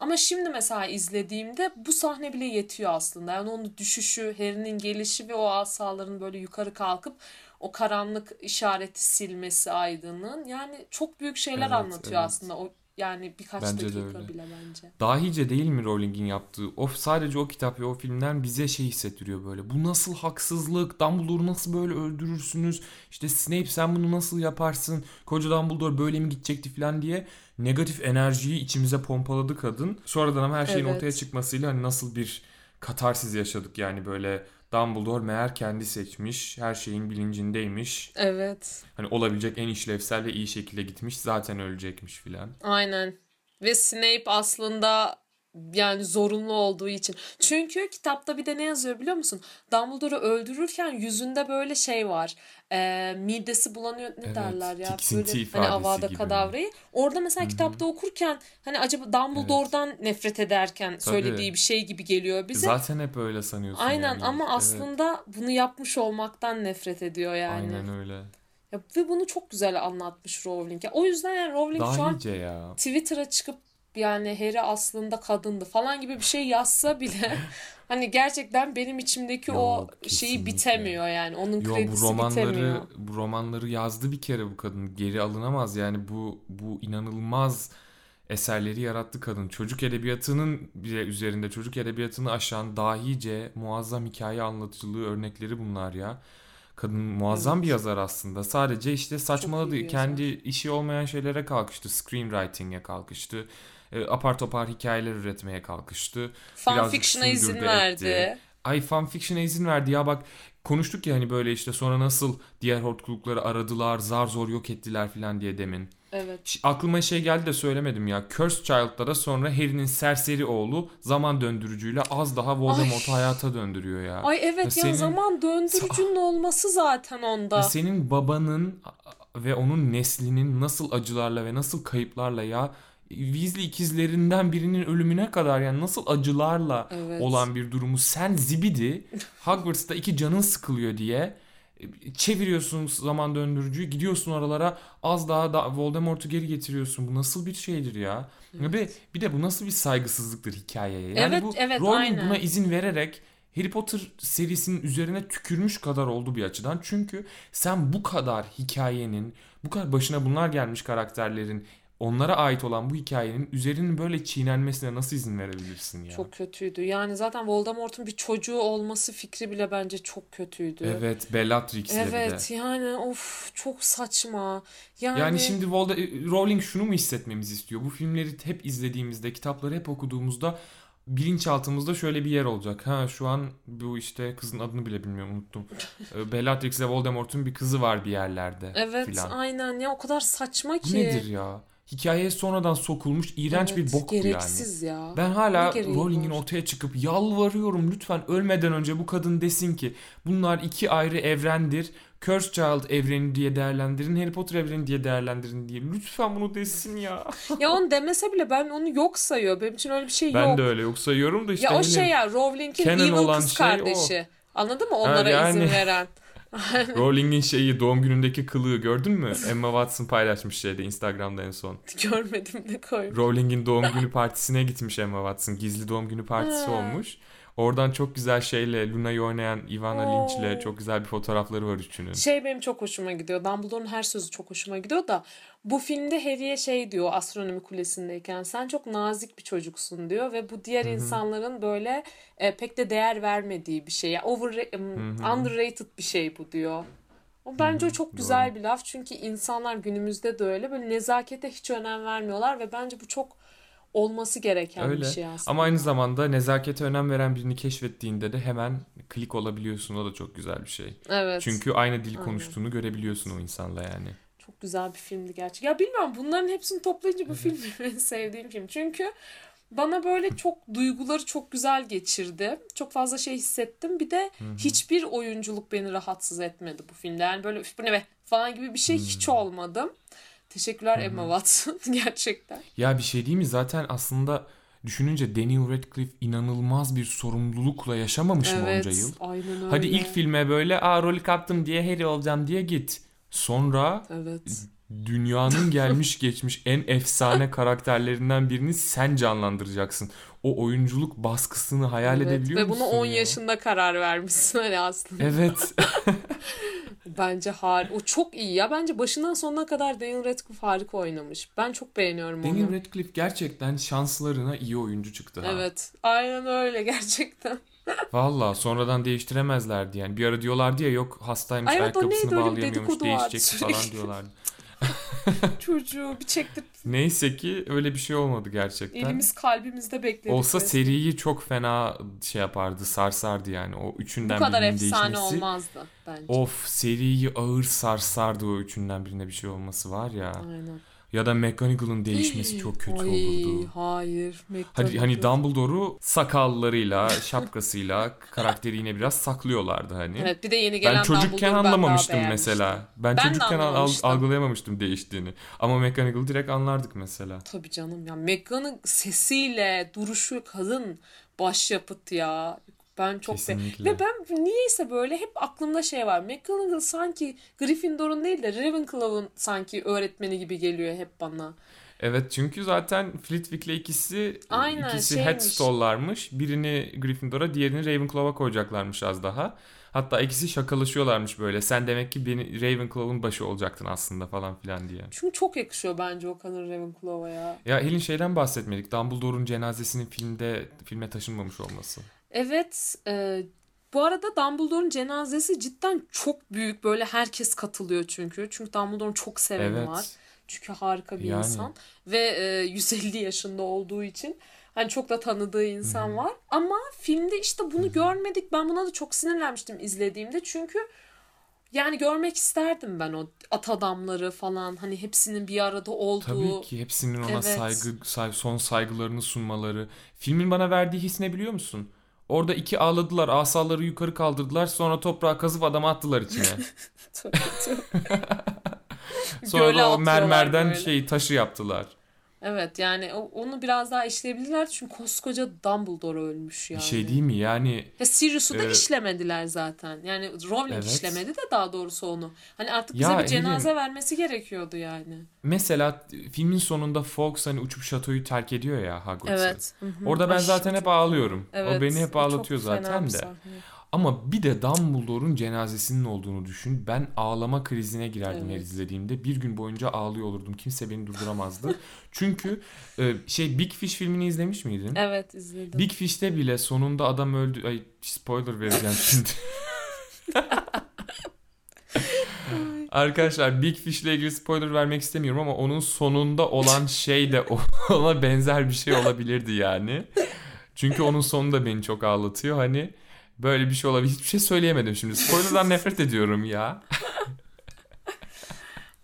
Ama şimdi mesela izlediğimde bu sahne bile yetiyor aslında. Yani onun düşüşü, Harry'nin gelişi ve o asaların böyle yukarı kalkıp o karanlık işareti silmesi aydının. Yani çok büyük şeyler evet, anlatıyor evet. aslında. O yani birkaç bence dakika bile bence. Dahice değil mi Rowling'in yaptığı? Of, sadece o kitap ve o filmden bize şey hissettiriyor böyle. Bu nasıl haksızlık? Dumbledore'u nasıl böyle öldürürsünüz? İşte Snape sen bunu nasıl yaparsın? Koca Dumbledore böyle mi gidecekti falan diye negatif enerjiyi içimize pompaladı kadın. Sonradan ama her şeyin evet. ortaya çıkmasıyla hani nasıl bir katarsiz yaşadık yani böyle. Dumbledore meğer kendi seçmiş, her şeyin bilincindeymiş. Evet. Hani olabilecek en işlevsel ve iyi şekilde gitmiş, zaten ölecekmiş filan. Aynen. Ve Snape aslında yani zorunlu olduğu için. Çünkü kitapta bir de ne yazıyor biliyor musun? Dumbledore'u öldürürken yüzünde böyle şey var. E, midesi bulanıyor ne evet, derler ya? Böyle hani avada gibi. Kadavrayı. Orada mesela Hı-hı. kitapta okurken hani acaba Dumbledore'dan evet. nefret ederken Tabii. söylediği bir şey gibi geliyor bize. Zaten hep öyle sanıyorsun. Aynen yani. Ama evet. aslında bunu yapmış olmaktan nefret ediyor yani. Aynen öyle. Ya, ve bunu çok güzel anlatmış Rowling. Ya, o yüzden yani Rowling Daha şu an ya. Twitter'a çıkıp yani Harry aslında kadındı falan gibi bir şey yazsa bile hani gerçekten benim içimdeki Yok, o şeyi kesinlikle. bitemiyor yani. Onun Yo, kredisi bu romanları, bitemiyor. Bu romanları yazdı bir kere bu kadın. Geri alınamaz yani bu bu inanılmaz eserleri yarattı kadın. Çocuk edebiyatının bile üzerinde çocuk edebiyatını aşan dahice muazzam hikaye anlatıcılığı örnekleri bunlar ya. Kadın muazzam evet. bir yazar aslında. Sadece işte saçmaladı. Kendi işi olmayan şeylere kalkıştı. Screenwriting'e kalkıştı. E, apar topar hikayeler üretmeye kalkıştı. Fanfiction'a izin etti. verdi. Ay fanfiction'a izin verdi ya bak konuştuk ya hani böyle işte sonra nasıl diğer hortkulukları aradılar zar zor yok ettiler filan diye demin. Evet. Aklıma şey geldi de söylemedim ya. Cursed Child'da da sonra Harry'nin serseri oğlu zaman döndürücüyle az daha Voldemort'u hayata döndürüyor ya. Ay evet ya, senin... ya zaman döndürücünün olması zaten onda. Ya senin babanın ve onun neslinin nasıl acılarla ve nasıl kayıplarla ya Weasley ikizlerinden birinin ölümüne kadar yani nasıl acılarla evet. olan bir durumu sen zibidi Hogwarts'ta iki canın sıkılıyor diye çeviriyorsun zaman döndürücüyü gidiyorsun oralara az daha da Voldemort'u geri getiriyorsun. Bu nasıl bir şeydir ya? Evet. Bir, bir de bu nasıl bir saygısızlıktır hikayeye? Yani evet, bu evet, Rowling buna izin vererek Harry Potter serisinin üzerine tükürmüş kadar oldu bir açıdan. Çünkü sen bu kadar hikayenin, bu kadar başına bunlar gelmiş karakterlerin onlara ait olan bu hikayenin üzerinin böyle çiğnenmesine nasıl izin verebilirsin ya? Çok kötüydü. Yani zaten Voldemort'un bir çocuğu olması fikri bile bence çok kötüydü. Evet, Bellatrix'le evet, bir de. Evet, yani of çok saçma. Yani, yani şimdi Voldemort, Rowling şunu mu hissetmemizi istiyor? Bu filmleri hep izlediğimizde, kitapları hep okuduğumuzda bilinçaltımızda şöyle bir yer olacak. Ha şu an bu işte kızın adını bile bilmiyorum unuttum. Bellatrix ile Voldemort'un bir kızı var bir yerlerde. Evet, filan. Aynen ya o kadar saçma ki. Bu nedir ya? Hikayeye sonradan sokulmuş iğrenç evet, bir bok bu yani. Gereksiz ya. Ben hala Rowling'in ortaya çıkıp yalvarıyorum lütfen ölmeden önce bu kadın desin ki bunlar iki ayrı evrendir. Cursed Child evreni diye değerlendirin, Harry Potter evreni diye değerlendirin diye. Lütfen bunu desin ya. Ya onu demese bile ben onu yok sayıyor. Benim için öyle bir şey ben yok. Ben de öyle yok sayıyorum da işte. Ya o şey ya Rowling'in evil kız şey kardeşi. O. Anladın mı? Onlara yani... izin veren. Rowling'in şeyi, doğum günündeki kılığı gördün mü? Emma Watson paylaşmış şeyde Instagram'da en son. Görmedim, ne koymuş? Rowling'in doğum günü partisine gitmiş Emma Watson. Gizli doğum günü partisi olmuş. Oradan çok güzel şeyle, Luna'yı oynayan Ivana Lynch'le çok güzel bir fotoğrafları var üçünün. Şey benim çok hoşuma gidiyor. Dumbledore'un her sözü çok hoşuma gidiyor da bu filmde Harry'e şey diyor astronomi kulesindeyken, sen çok nazik bir çocuksun diyor ve bu diğer Hı-hı. insanların böyle e, pek de değer vermediği bir şey. Overra- underrated bir şey bu diyor. O bence Hı-hı. çok güzel Doğru. bir laf, çünkü insanlar günümüzde de öyle böyle nezakete hiç önem vermiyorlar ve bence bu çok olması gereken Öyle. bir şey aslında. Ama aynı zamanda nezakete önem veren birini keşfettiğinde de hemen klik olabiliyorsun. O da çok güzel bir şey. Evet. Çünkü aynı dil konuştuğunu Aynen. görebiliyorsun o insanla yani. Çok güzel bir filmdi gerçekten. Ya bilmiyorum, bunların hepsini toplayınca bu film benim sevdiğim film. Çünkü bana böyle çok duyguları çok güzel geçirdi. Çok fazla şey hissettim. Bir de Hı-hı. hiçbir oyunculuk beni rahatsız etmedi bu filmde. Yani böyle üf bu ne be falan gibi bir şey Hı-hı. hiç olmadım. Teşekkürler Hı-hı. Emma Watson gerçekten. Ya bir şey değil mi? Zaten aslında düşününce Daniel Radcliffe inanılmaz bir sorumlulukla yaşamamış evet, mı onca yıl? Aynen öyle. Hadi ilk filme böyle aa rolü kaptım diye Harry olacağım diye git. Sonra evet. dünyanın gelmiş geçmiş en efsane karakterlerinden birini sen canlandıracaksın. O oyunculuk baskısını hayal evet, edebiliyor musun? Ve bunu on ya? yaşında karar vermişsin hani aslında. Evet. Bence harika. O çok iyi ya. Bence başından sonuna kadar Daniel Radcliffe harika oynamış. Ben çok beğeniyorum Daniel onu. Daniel Radcliffe gerçekten şanslarına iyi oyuncu çıktı. Evet. Ha. Aynen öyle gerçekten. Valla sonradan değiştiremezlerdi yani. Bir ara diyorlardı ya, yok hastaymış, Ay, ayakkabısını bağlayamıyormuş, değişecek falan diyorlardı. Çocuğu bir çektirip. Neyse ki öyle bir şey olmadı gerçekten. Elimiz kalbimizde bekledik. Olsa mesela. Seriyi çok fena şey yapardı, sarsardı yani. O üçünden birinin değişmesi. Bu kadar efsane olmazdı bence. Of, seriyi ağır sarsardı o üçünden birine bir şey olması var ya. Aynen. Ya da McGonagall'ın değişmesi çok kötü Ay, olurdu. Hayır. Hani, hani Dumbledore'u sakallarıyla, şapkasıyla karakteri yine biraz saklıyorlardı hani. Evet, bir de yeni gelen Dumbledore'u ben çocukken Dumbledore anlamamıştım ben mesela. Ben, ben çocukken anlamamıştım. algılayamamıştım değiştiğini. Ama McGonagall'ı direkt anlardık mesela. Tabii canım ya. McGonagall sesiyle duruşu, kadın başyapıt ya. Ben çok Kesinlikle. Be- Ve ben niyeyse böyle hep aklımda şey var. McGonagall sanki Gryffindor'un değil de Ravenclaw'un sanki öğretmeni gibi geliyor hep bana. Evet, çünkü zaten Flitwick'le ikisi Aynen, ikisi şeymiş. Headstall'larmış. Birini Gryffindor'a, diğerini Ravenclaw'a koyacaklarmış az daha. Hatta ikisi şakalaşıyorlarmış böyle. Sen demek ki beni Ravenclaw'un başı olacaktın aslında falan filan diye. Çünkü çok yakışıyor bence o kadar Ravenclaw'a ya. Ya Helin, şeyden bahsetmedik. Dumbledore'un cenazesinin filmde filme taşınmamış olması. Evet, e, bu arada Dumbledore'un cenazesi cidden çok büyük, böyle herkes katılıyor çünkü. Çünkü Dumbledore'un çok seveni evet. var. Çünkü harika bir yani. insan ve e, yüz elli yaşında olduğu için hani çok da tanıdığı insan Hı-hı. var. Ama filmde işte bunu Hı-hı. görmedik. Ben buna da çok sinirlenmiştim izlediğimde, çünkü yani görmek isterdim ben o at adamları falan, hani hepsinin bir arada olduğu. Tabii ki hepsinin ona evet. saygı, saygı, son saygılarını sunmaları. Filmin bana verdiği his ne biliyor musun? Orada iki ağladılar, asaları yukarı kaldırdılar, sonra toprağa kazıp adamı attılar içine. Sonra da o mermerden şeyi, taşı yaptılar. Evet yani onu biraz daha işleyebilirler çünkü koskoca Dumbledore ölmüş yani. Bir şey değil mi yani? Ya Sirius'u e... da işlemediler zaten. Yani Rowling evet. işlemedi de daha doğrusu onu. Hani artık bize ya, bir cenaze Elin... vermesi gerekiyordu yani. Mesela filmin sonunda Fox hani uçup şatoyu terk ediyor ya Hogwarts'ı. Evet. Hı-hı. Orada ben Ay, zaten hep ağlıyorum. Evet. O beni hep ağlatıyor zaten de. Ama bir de Dumbledore'un cenazesinin olduğunu düşün. Ben ağlama krizine girerdim her evet. izlediğimde. Bir gün boyunca ağlıyor olurdum. Kimse beni durduramazdı. Çünkü şey, Big Fish filmini izlemiş miydin? Evet, izledim. Big Fish'te bile sonunda adam öldü. Ay, spoiler vereceğim şimdi. Arkadaşlar, Big Fish'le ilgili spoiler vermek istemiyorum ama onun sonunda olan şey de ona benzer bir şey olabilirdi yani. Çünkü onun sonu da beni çok ağlatıyor. Hani böyle bir şey olabilir. Hiçbir şey söyleyemedim şimdi. Spoiler'dan nefret ediyorum ya.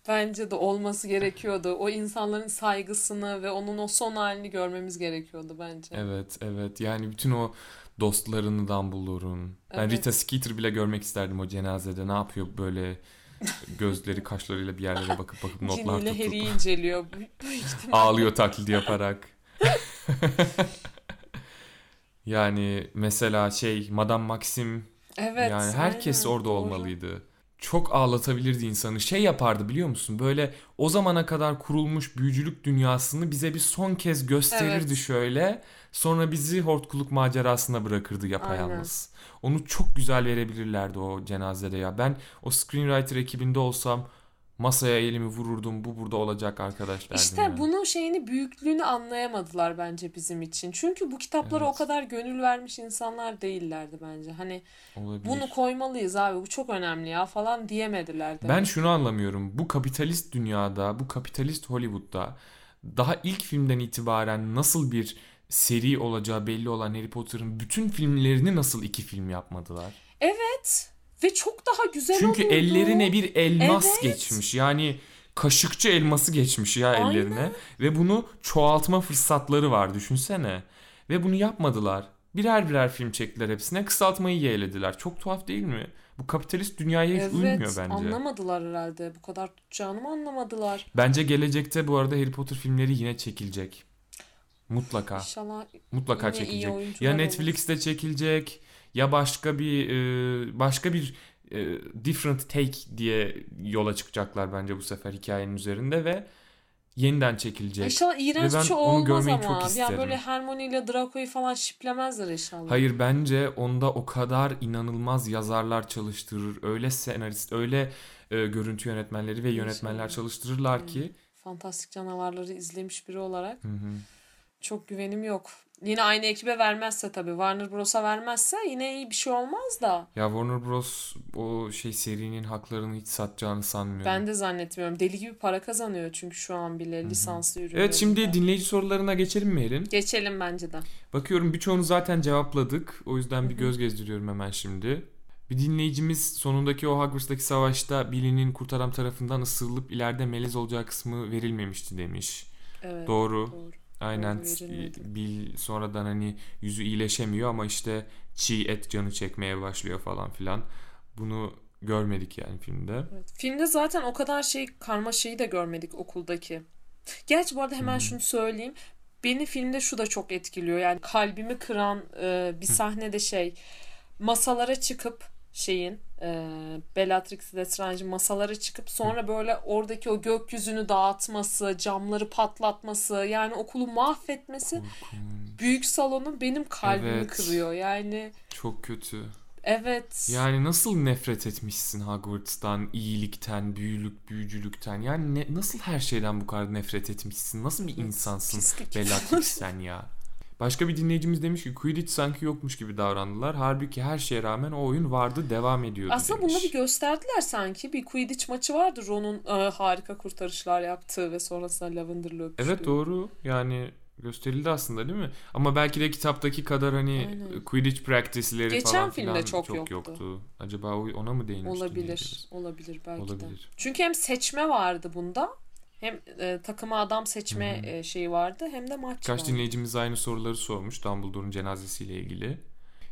Bence de olması gerekiyordu. O insanların saygısını ve onun o son halini görmemiz gerekiyordu bence. Evet, evet. Yani bütün o dostlarını Dumbledore'un. Evet. Ben Rita Skeeter bile görmek isterdim o cenazede. Ne yapıyor böyle, gözleri kaşlarıyla bir yerlere bakıp bakıp notlar tutup. Ginny ile Harry'i inceliyor. Ağlıyor taklidi yaparak. Yani mesela şey, Madame Maxim Evet. Yani herkes aynen, orada doğru. olmalıydı. Çok ağlatabilirdi insanı. Şey yapardı biliyor musun? Böyle o zamana kadar kurulmuş büyücülük dünyasını bize bir son kez gösterirdi evet. şöyle. Sonra bizi hortkuluk macerasına bırakırdı yapayalnız. Aynen. Onu çok güzel verebilirlerdi o cenazede ya. Ben o screenwriter ekibinde olsam masaya elimi vururdum. Bu burada olacak arkadaşlar. İşte yani. Bunun şeyini, büyüklüğünü anlayamadılar bence bizim için. Çünkü bu kitaplara evet. o kadar gönül vermiş insanlar değillerdi bence. Hani olabilir. Bunu koymalıyız abi, bu çok önemli ya falan diyemediler. Demek. Ben şunu anlamıyorum. Bu kapitalist dünyada, bu kapitalist Hollywood'da daha ilk filmden itibaren nasıl bir seri olacağı belli olan Harry Potter'ın bütün filmlerini nasıl iki film yapmadılar? Evet. Ve çok daha güzel oldu. Çünkü olurdu. Ellerine bir elmas evet. geçmiş. Yani kaşıkçı elması geçmiş ya aynen. ellerine. Ve bunu çoğaltma fırsatları var, düşünsene. Ve bunu yapmadılar. Birer birer film çektiler hepsine. Kısaltmayı yeğlediler. Çok tuhaf değil mi? Bu kapitalist dünyaya hiç evet, uymuyor bence. Evet, anlamadılar herhalde. Bu kadar tutacağını mı anlamadılar? Bence gelecekte bu arada Harry Potter filmleri yine çekilecek. Mutlaka. İnşallah. Mutlaka çekilecek. Ya Netflix'te olur. çekilecek. Ya başka bir başka bir different take diye yola çıkacaklar bence bu sefer hikayenin üzerinde ve yeniden çekilecek. İnşallah iğrenç bir şey olmaz ama. Ya böyle Hermione ile Draco'yu falan şiplemezler inşallah. Hayır, bence onda o kadar inanılmaz yazarlar çalıştırır. Öyle senarist, öyle e, görüntü yönetmenleri ve yönetmenler inşallah. Çalıştırırlar hmm. ki. Fantastik Canavarları izlemiş biri olarak. Hı hı. Çok güvenim yok. Yine aynı ekibe vermezse tabii. Warner Bros'a vermezse yine iyi bir şey olmaz da. Ya Warner Bros o şey serinin haklarını hiç satacağını sanmıyorum. Ben de zannetmiyorum. Deli gibi para kazanıyor çünkü şu an bile Hı-hı. lisanslı ürünler. Evet, şimdi de. Dinleyici sorularına geçelim mi Helin? Geçelim bence de. Bakıyorum birçoğunu zaten cevapladık. O yüzden Hı-hı. bir göz gezdiriyorum hemen şimdi. Bir dinleyicimiz sonundaki o Hogwarts'taki savaşta Billy'nin kurtaran tarafından ısırılıp ileride melez olacağı kısmı verilmemişti demiş. Evet. Doğru. Doğru. Aynen. Bil sonradan hani yüzü iyileşemiyor ama işte çiğ et canı çekmeye başlıyor falan filan. Bunu görmedik yani filmde. Evet. Filmde zaten o kadar şey, karmaşayı da görmedik okuldaki. Gerçi bu arada hemen Hı-hı. şunu söyleyeyim. Beni filmde şu da çok etkiliyor. Yani kalbimi kıran e, bir sahnede şey, masalara çıkıp şeyin e, Bellatrix Lestrange'in masalara çıkıp sonra böyle oradaki o gökyüzünü dağıtması, camları patlatması, yani okulu mahvetmesi, korkunç. Büyük salonun benim kalbimi evet. kırıyor yani. Çok kötü. Evet. Yani nasıl nefret etmişsin Hogwarts'tan, iyilikten, büyülük, büyücülükten. Yani ne, nasıl her şeyden bu kadar nefret etmişsin? Nasıl bir insansın Bellatrix sen ya? Başka bir dinleyicimiz demiş ki Quidditch sanki yokmuş gibi davrandılar. Halbuki her şeye rağmen o oyun vardı, devam ediyordu. Aslında demiş. Bunu bir gösterdiler sanki. Bir Quidditch maçı vardı. Ron'un e, harika kurtarışlar yaptığı ve sonrasında Lavender'la öpüştüğü. Evet doğru. Yani gösterildi aslında değil mi? Ama belki de kitaptaki kadar hani aynen. Quidditch practice'leri geçen falan filan çok, çok yoktu. yoktu. Acaba ona mı değinmişti? Olabilir. Olabilir belki olabilir. De. Çünkü hem seçme vardı bunda. Hem e, takıma adam seçme e, şeyi vardı hem de maç. Kaç vardı. Dinleyicimiz aynı soruları sormuş Dumbledore'un cenazesiyle ilgili.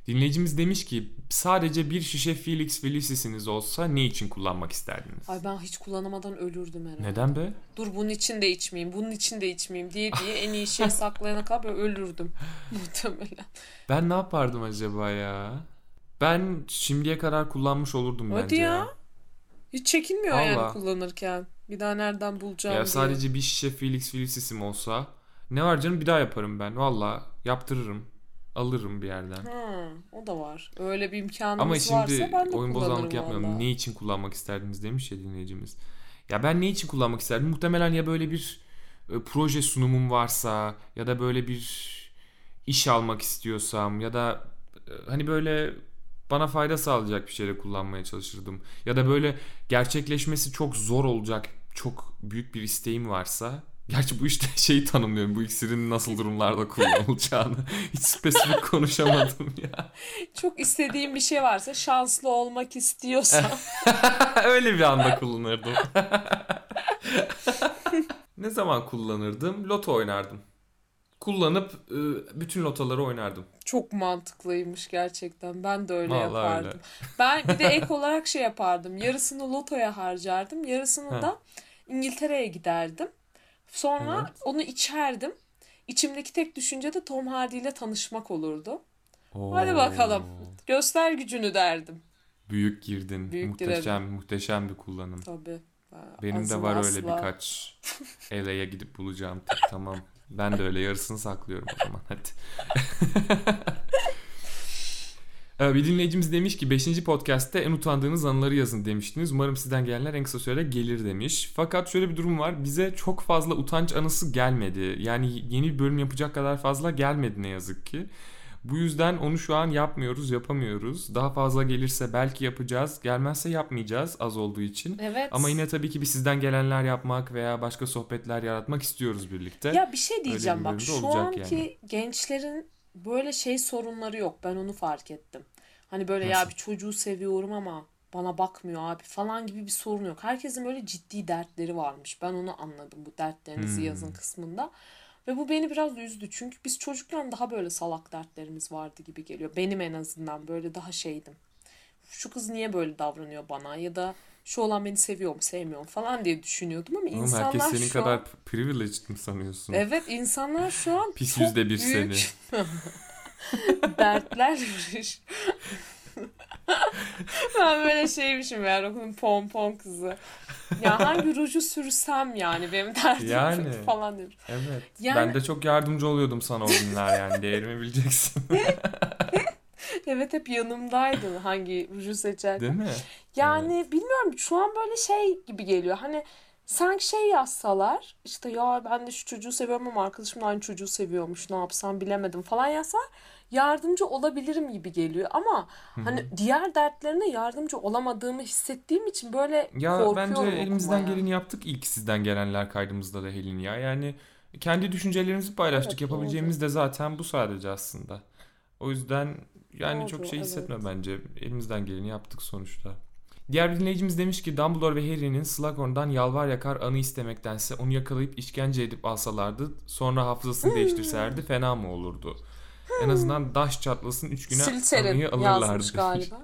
Dinleyicimiz demiş ki sadece bir şişe Felix Felicis'iniz olsa ne için kullanmak isterdiniz? Ay ben hiç kullanamadan ölürdüm herhalde. Neden be? Dur bunun için de içmeyeyim, bunun için de içmeyeyim diye diye en iyi şey saklayana kadar ölürdüm muhtemelen. Ben ne yapardım acaba ya? Ben şimdiye kadar kullanmış olurdum hadi bence. Hadi ya. Hiç çekinmiyor vallahi. Yani kullanırken. Bir daha nereden bulacağım ya diye. Sadece bir şişe Felix Felicis'im olsa ne var canım, bir daha yaparım ben. Valla yaptırırım. Alırım bir yerden. Ha, o da var. Öyle bir imkanımız ama varsa ben de kullanırım. Ama şimdi oyun bozanlık yapmayalım. Vallahi. Ne için kullanmak isterdiniz demiş ya dinleyicimiz. Ya ben ne için kullanmak isterdim? Muhtemelen ya böyle bir e, proje sunumum varsa ya da böyle bir iş almak istiyorsam ya da e, hani böyle... Bana fayda sağlayacak bir şeyle kullanmaya çalışırdım. Ya da böyle gerçekleşmesi çok zor olacak, çok büyük bir isteğim varsa. Gerçi bu işte şeyi tanımlıyorum. Bu iksirin nasıl durumlarda kullanılacağını. Hiç spesifik konuşamadım ya. Çok istediğim bir şey varsa, şanslı olmak istiyorsam. Öyle bir anda kullanırdım. Ne zaman kullanırdım? Loto oynardım. Kullanıp bütün lotoları oynardım. Çok mantıklıymış gerçekten. Ben de öyle vallahi yapardım. Öyle. Ben bir de ek olarak şey yapardım. Yarısını lotoya harcardım. Yarısını ha. da İngiltere'ye giderdim. Sonra evet. onu içerdim. İçimdeki tek düşünce de Tom Hardy ile tanışmak olurdu. Oo. Hadi bakalım. Göster gücünü derdim. Büyük girdin. Büyük muhteşem girelim. Muhteşem bir kullanım. Tabii. Benim asla, de var asla. Öyle birkaç L A'ya gidip bulacağım. Tamam. Ben de öyle yarısını saklıyorum o zaman. Hadi. Bir dinleyicimiz demiş ki beşinci podcast'te en utandığınız anıları yazın demiştiniz. Umarım sizden gelenler en kısa sürede gelir demiş. Fakat şöyle bir durum var. Bize çok fazla utanç anısı gelmedi. Yani yeni bir bölüm yapacak kadar fazla gelmedi ne yazık ki. Bu yüzden onu şu an yapmıyoruz, yapamıyoruz. Daha fazla gelirse belki yapacağız. Gelmezse yapmayacağız az olduğu için. Evet. Ama yine tabii ki bir sizden gelenler yapmak veya başka sohbetler yaratmak istiyoruz birlikte. Ya bir şey diyeceğim bir bak şu anki yani. Gençlerin böyle şey sorunları yok. Ben onu fark ettim. Hani böyle nasıl? Ya bir çocuğu seviyorum ama bana bakmıyor abi falan gibi bir sorun yok. Herkesin böyle ciddi dertleri varmış. Ben onu anladım bu dertlerinizi hmm. yazın kısmında. Ve bu beni biraz üzdü. Çünkü biz çocukken daha böyle salak dertlerimiz vardı gibi geliyor. Benim en azından böyle daha şeydim. Şu kız niye böyle davranıyor bana ya da şu olan beni seviyor mu sevmiyor mu falan diye düşünüyordum ama oğlum, insanlar herkes senin şu kadar an... privileged mi sanıyorsun? Evet insanlar şu an pis çok yüzde bir büyük seni. dertler. Ben böyle şeymişim ya Rokun'un pompon kızı. Ya hangi ruju sürsem yani benim derdim yani, falan diyorum. Evet. Yani... Ben de çok yardımcı oluyordum sana o günler yani değerimi bileceksin. Evet hep yanımdaydın hangi ruju seçerken. Değil mi? Yani evet. Bilmiyorum şu an böyle şey gibi geliyor hani sanki şey yazsalar işte ya ben de şu çocuğu seviyorum ama arkadaşım da aynı çocuğu seviyormuş ne yapsam bilemedim falan yazsalar. Yardımcı olabilirim gibi geliyor ama hani hı-hı. diğer dertlerine yardımcı olamadığımı hissettiğim için böyle ya korkuyorum. Ya bence elimizden geleni yaptık ilk sizden gelenler kaydımızda da Helin ya. Yani kendi düşüncelerimizi paylaştık. Evet, yapabileceğimiz oldu. De zaten bu sadece aslında. O yüzden yani oldu, çok şey hissetme evet. Bence. Elimizden geleni yaptık sonuçta. Diğer bir dinleyicimiz demiş ki Dumbledore ve Harry'nin Slughorn'dan yalvar yakar anı istemektense onu yakalayıp işkence edip alsalardı sonra hafızasını değiştirselerdi fena mı olurdu? En azından daş çatlasın üç güne Silterim anıyı alırlardı. Galiba.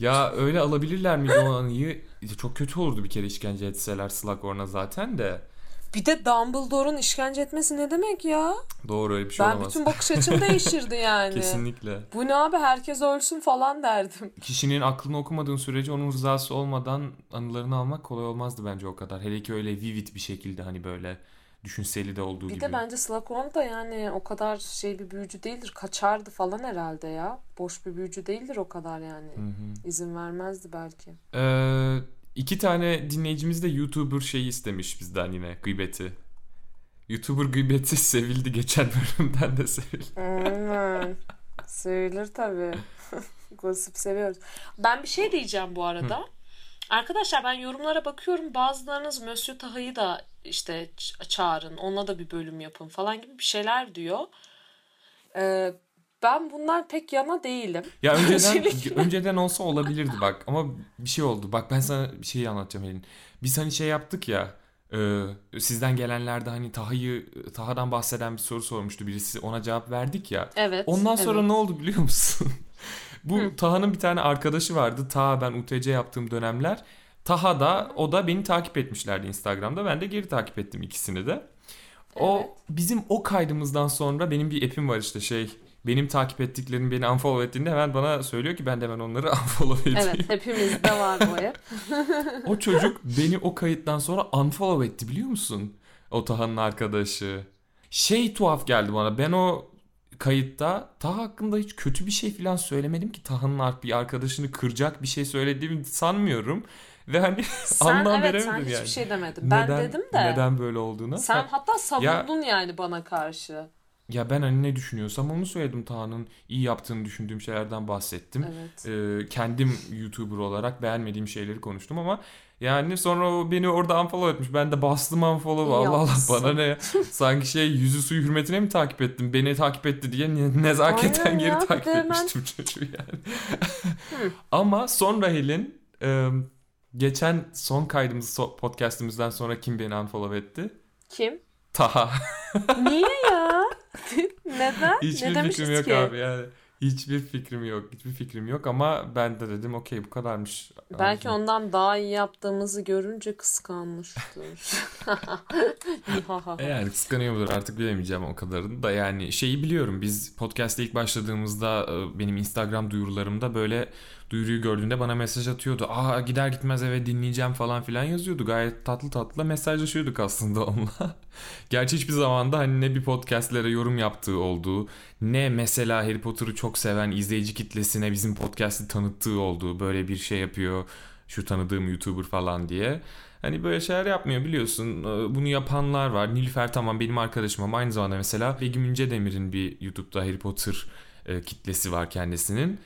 Ya öyle alabilirler miydi o anıyı? Çok kötü olurdu bir kere işkence etseler Slughorn'a zaten de. Bir de Dumbledore'un işkence etmesi ne demek ya? Doğru öyle bir şey ben olamaz. Ben bütün bakış açım değişirdi yani. Kesinlikle. Bu ne abi herkes ölsün falan derdim. Kişinin aklını okumadığın sürece onun rızası olmadan anılarını almak kolay olmazdı bence o kadar. Hele ki öyle vivid bir şekilde hani böyle. Düşünseli de olduğu bir gibi. Bir de bence Slughorn da yani o kadar şey bir büyücü değildir. Kaçardı falan herhalde ya. Boş bir büyücü değildir o kadar yani. Hı hı. İzin vermezdi belki. Ee, iki tane dinleyicimiz de YouTuber şeyi istemiş bizden yine. Gıybeti. YouTuber gıybeti sevildi. Geçen bölümden de sevildi. Aynen. Sevilir tabii. Gossip seviyoruz. Ben bir şey diyeceğim bu arada. Hı. Arkadaşlar ben yorumlara bakıyorum. Bazılarınız Monsieur Taha'yı da işte çağırın, onunla da bir bölüm yapın falan gibi bir şeyler diyor. Ee, ben bunlar pek yana değilim. Ya önceden önceden olsa olabilirdi bak ama bir şey oldu. Bak ben sana bir şeyi anlatacağım Helin. Biz hani şey yaptık ya e, sizden gelenlerde hani Taha'yı Taha'dan bahseden bir soru sormuştu birisi. Ona cevap verdik ya. Evet. Ondan sonra evet. Ne oldu biliyor musun? Bu hı. Taha'nın bir tane arkadaşı vardı. Taha ben U T C yaptığım dönemler. Taha da o da beni takip etmişlerdi Instagram'da. Ben de geri takip ettim ikisini de. O evet. Bizim o kaydımızdan sonra benim bir app'im var işte şey. Benim takip ettiklerim beni unfollow ettiğinde hemen bana söylüyor ki ben de hemen onları unfollow edeyim. Evet hepimizde var bu app. O çocuk beni o kayıttan sonra unfollow etti biliyor musun? O Taha'nın arkadaşı. Şey tuhaf geldi bana. Ben o kayıtta Taha hakkında hiç kötü bir şey falan söylemedim ki Taha'nın bir arkadaşını kıracak bir şey söylediğimi sanmıyorum. Ve hani sen, anlam evet, veremedim sen yani. Sen hiçbir şey demedin. Ben neden, dedim de. Neden böyle olduğunu. Sen ha, hatta savundun ya, yani bana karşı. Ya ben hani ne düşünüyorsam onu söyledim. Taha'nın iyi yaptığını düşündüğüm şeylerden bahsettim. Evet. Ee, kendim YouTuber olarak beğenmediğim şeyleri konuştum ama yani sonra o beni orada unfollow etmiş. Ben de bastım unfollow. Allah Allah bana ne? Sanki şey yüzü suyu hürmetine mi takip ettim? Beni takip etti diye nezaketen aynen geri ya, takip etmiştim hemen... çocuğu yani. Ama sonra Helin e, geçen son kaydımız podcast'imizden sonra kim beni unfollow etti? Kim? Taha. Niye ya? Neden? Hiçbir ne demiştik ki? Hiçbir fikrim yok abi yani. Hiçbir fikrim yok. Hiçbir fikrim yok ama ben de dedim okey bu kadarmış. Belki Arzu. Ondan daha iyi yaptığımızı görünce kıskanmıştır. Yani kıskanıyor mudur artık bilemeyeceğim o kadarını da. Yani şeyi biliyorum, biz podcast'te ilk başladığımızda benim Instagram duyurularımda böyle duyuruyu gördüğünde bana mesaj atıyordu. Aa gider gitmez eve dinleyeceğim falan filan yazıyordu. Gayet tatlı tatlı mesajlaşıyorduk aslında onunla. Gerçi hiçbir zamanda hani ne bir podcastlere yorum yaptığı olduğu, ne mesela Harry Potter'ı çok seven izleyici kitlesine bizim podcast'i tanıttığı olduğu, böyle bir şey yapıyor şu tanıdığım YouTuber falan diye. Hani böyle şeyler yapmıyor biliyorsun. Bunu yapanlar var. Nilüfer tamam benim arkadaşım ama aynı zamanda mesela Begüm İncedemir'in bir YouTube'da Harry Potter kitlesi var kendisinin.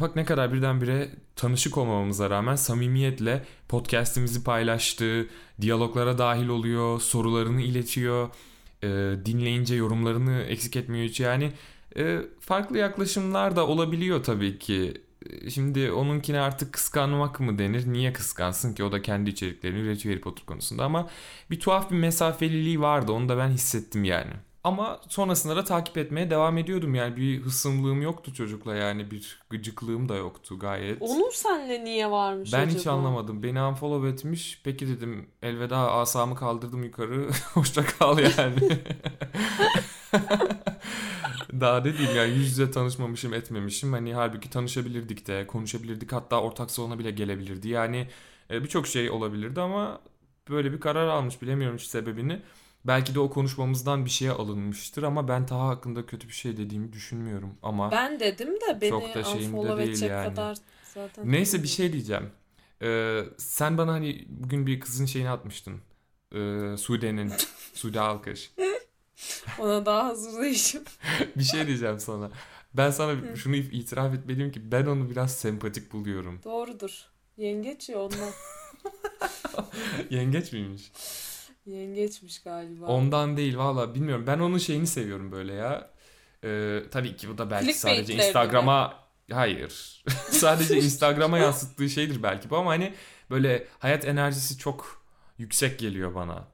Bak ne kadar birdenbire tanışık olmamamıza rağmen samimiyetle podcast'imizi paylaştığı, diyaloglara dahil oluyor, sorularını iletiyor, e, dinleyince yorumlarını eksik etmiyor hiç. Yani e, farklı yaklaşımlar da olabiliyor tabii ki. Şimdi onunkine artık kıskanmak mı denir? Niye kıskansın ki? O da kendi içeriklerini üretiyor Harry Potter konusunda ama bir tuhaf bir mesafeliliği vardı. Onu da ben hissettim yani. Ama sonrasında da takip etmeye devam ediyordum. Yani bir hısımlığım yoktu çocukla, yani bir gıcıklığım da yoktu gayet. Onun seninle niye varmış ben acaba? Hiç anlamadım. Beni unfollow etmiş. Peki dedim, elveda, asamı kaldırdım yukarı. Hoşça kal yani. Daha ne diyeyim yani, yüz yüze tanışmamışım etmemişim. Hani halbuki tanışabilirdik de, konuşabilirdik, hatta ortak salona bile gelebilirdi. Yani birçok şey olabilirdi ama böyle bir karar almış, bilemiyorum hiç sebebini. Belki de o konuşmamızdan bir şeye alınmıştır ama ben Taha hakkında kötü bir şey dediğimi düşünmüyorum ama... Ben dedim de beni unfollow edecek yani. Kadar zaten... Neyse bir mi? Şey diyeceğim. Ee, sen bana hani bugün bir kızın şeyini atmıştın. Ee, Sude'nin. Sude Alkış. Ona daha hazır değişim. Bir şey diyeceğim sana. Ben sana şunu itiraf etmeliyim ki ben onu biraz sempatik buluyorum. Doğrudur. Yengeç ya ondan. Yengeç miymiş? Yengeçmiş galiba. Ondan değil valla, bilmiyorum. Ben onun şeyini seviyorum böyle ya. Ee, tabii ki bu da belki sadece Instagram'a... Hayır. Sadece Instagram'a yansıttığı şeydir belki bu ama hani böyle hayat enerjisi çok yüksek geliyor bana.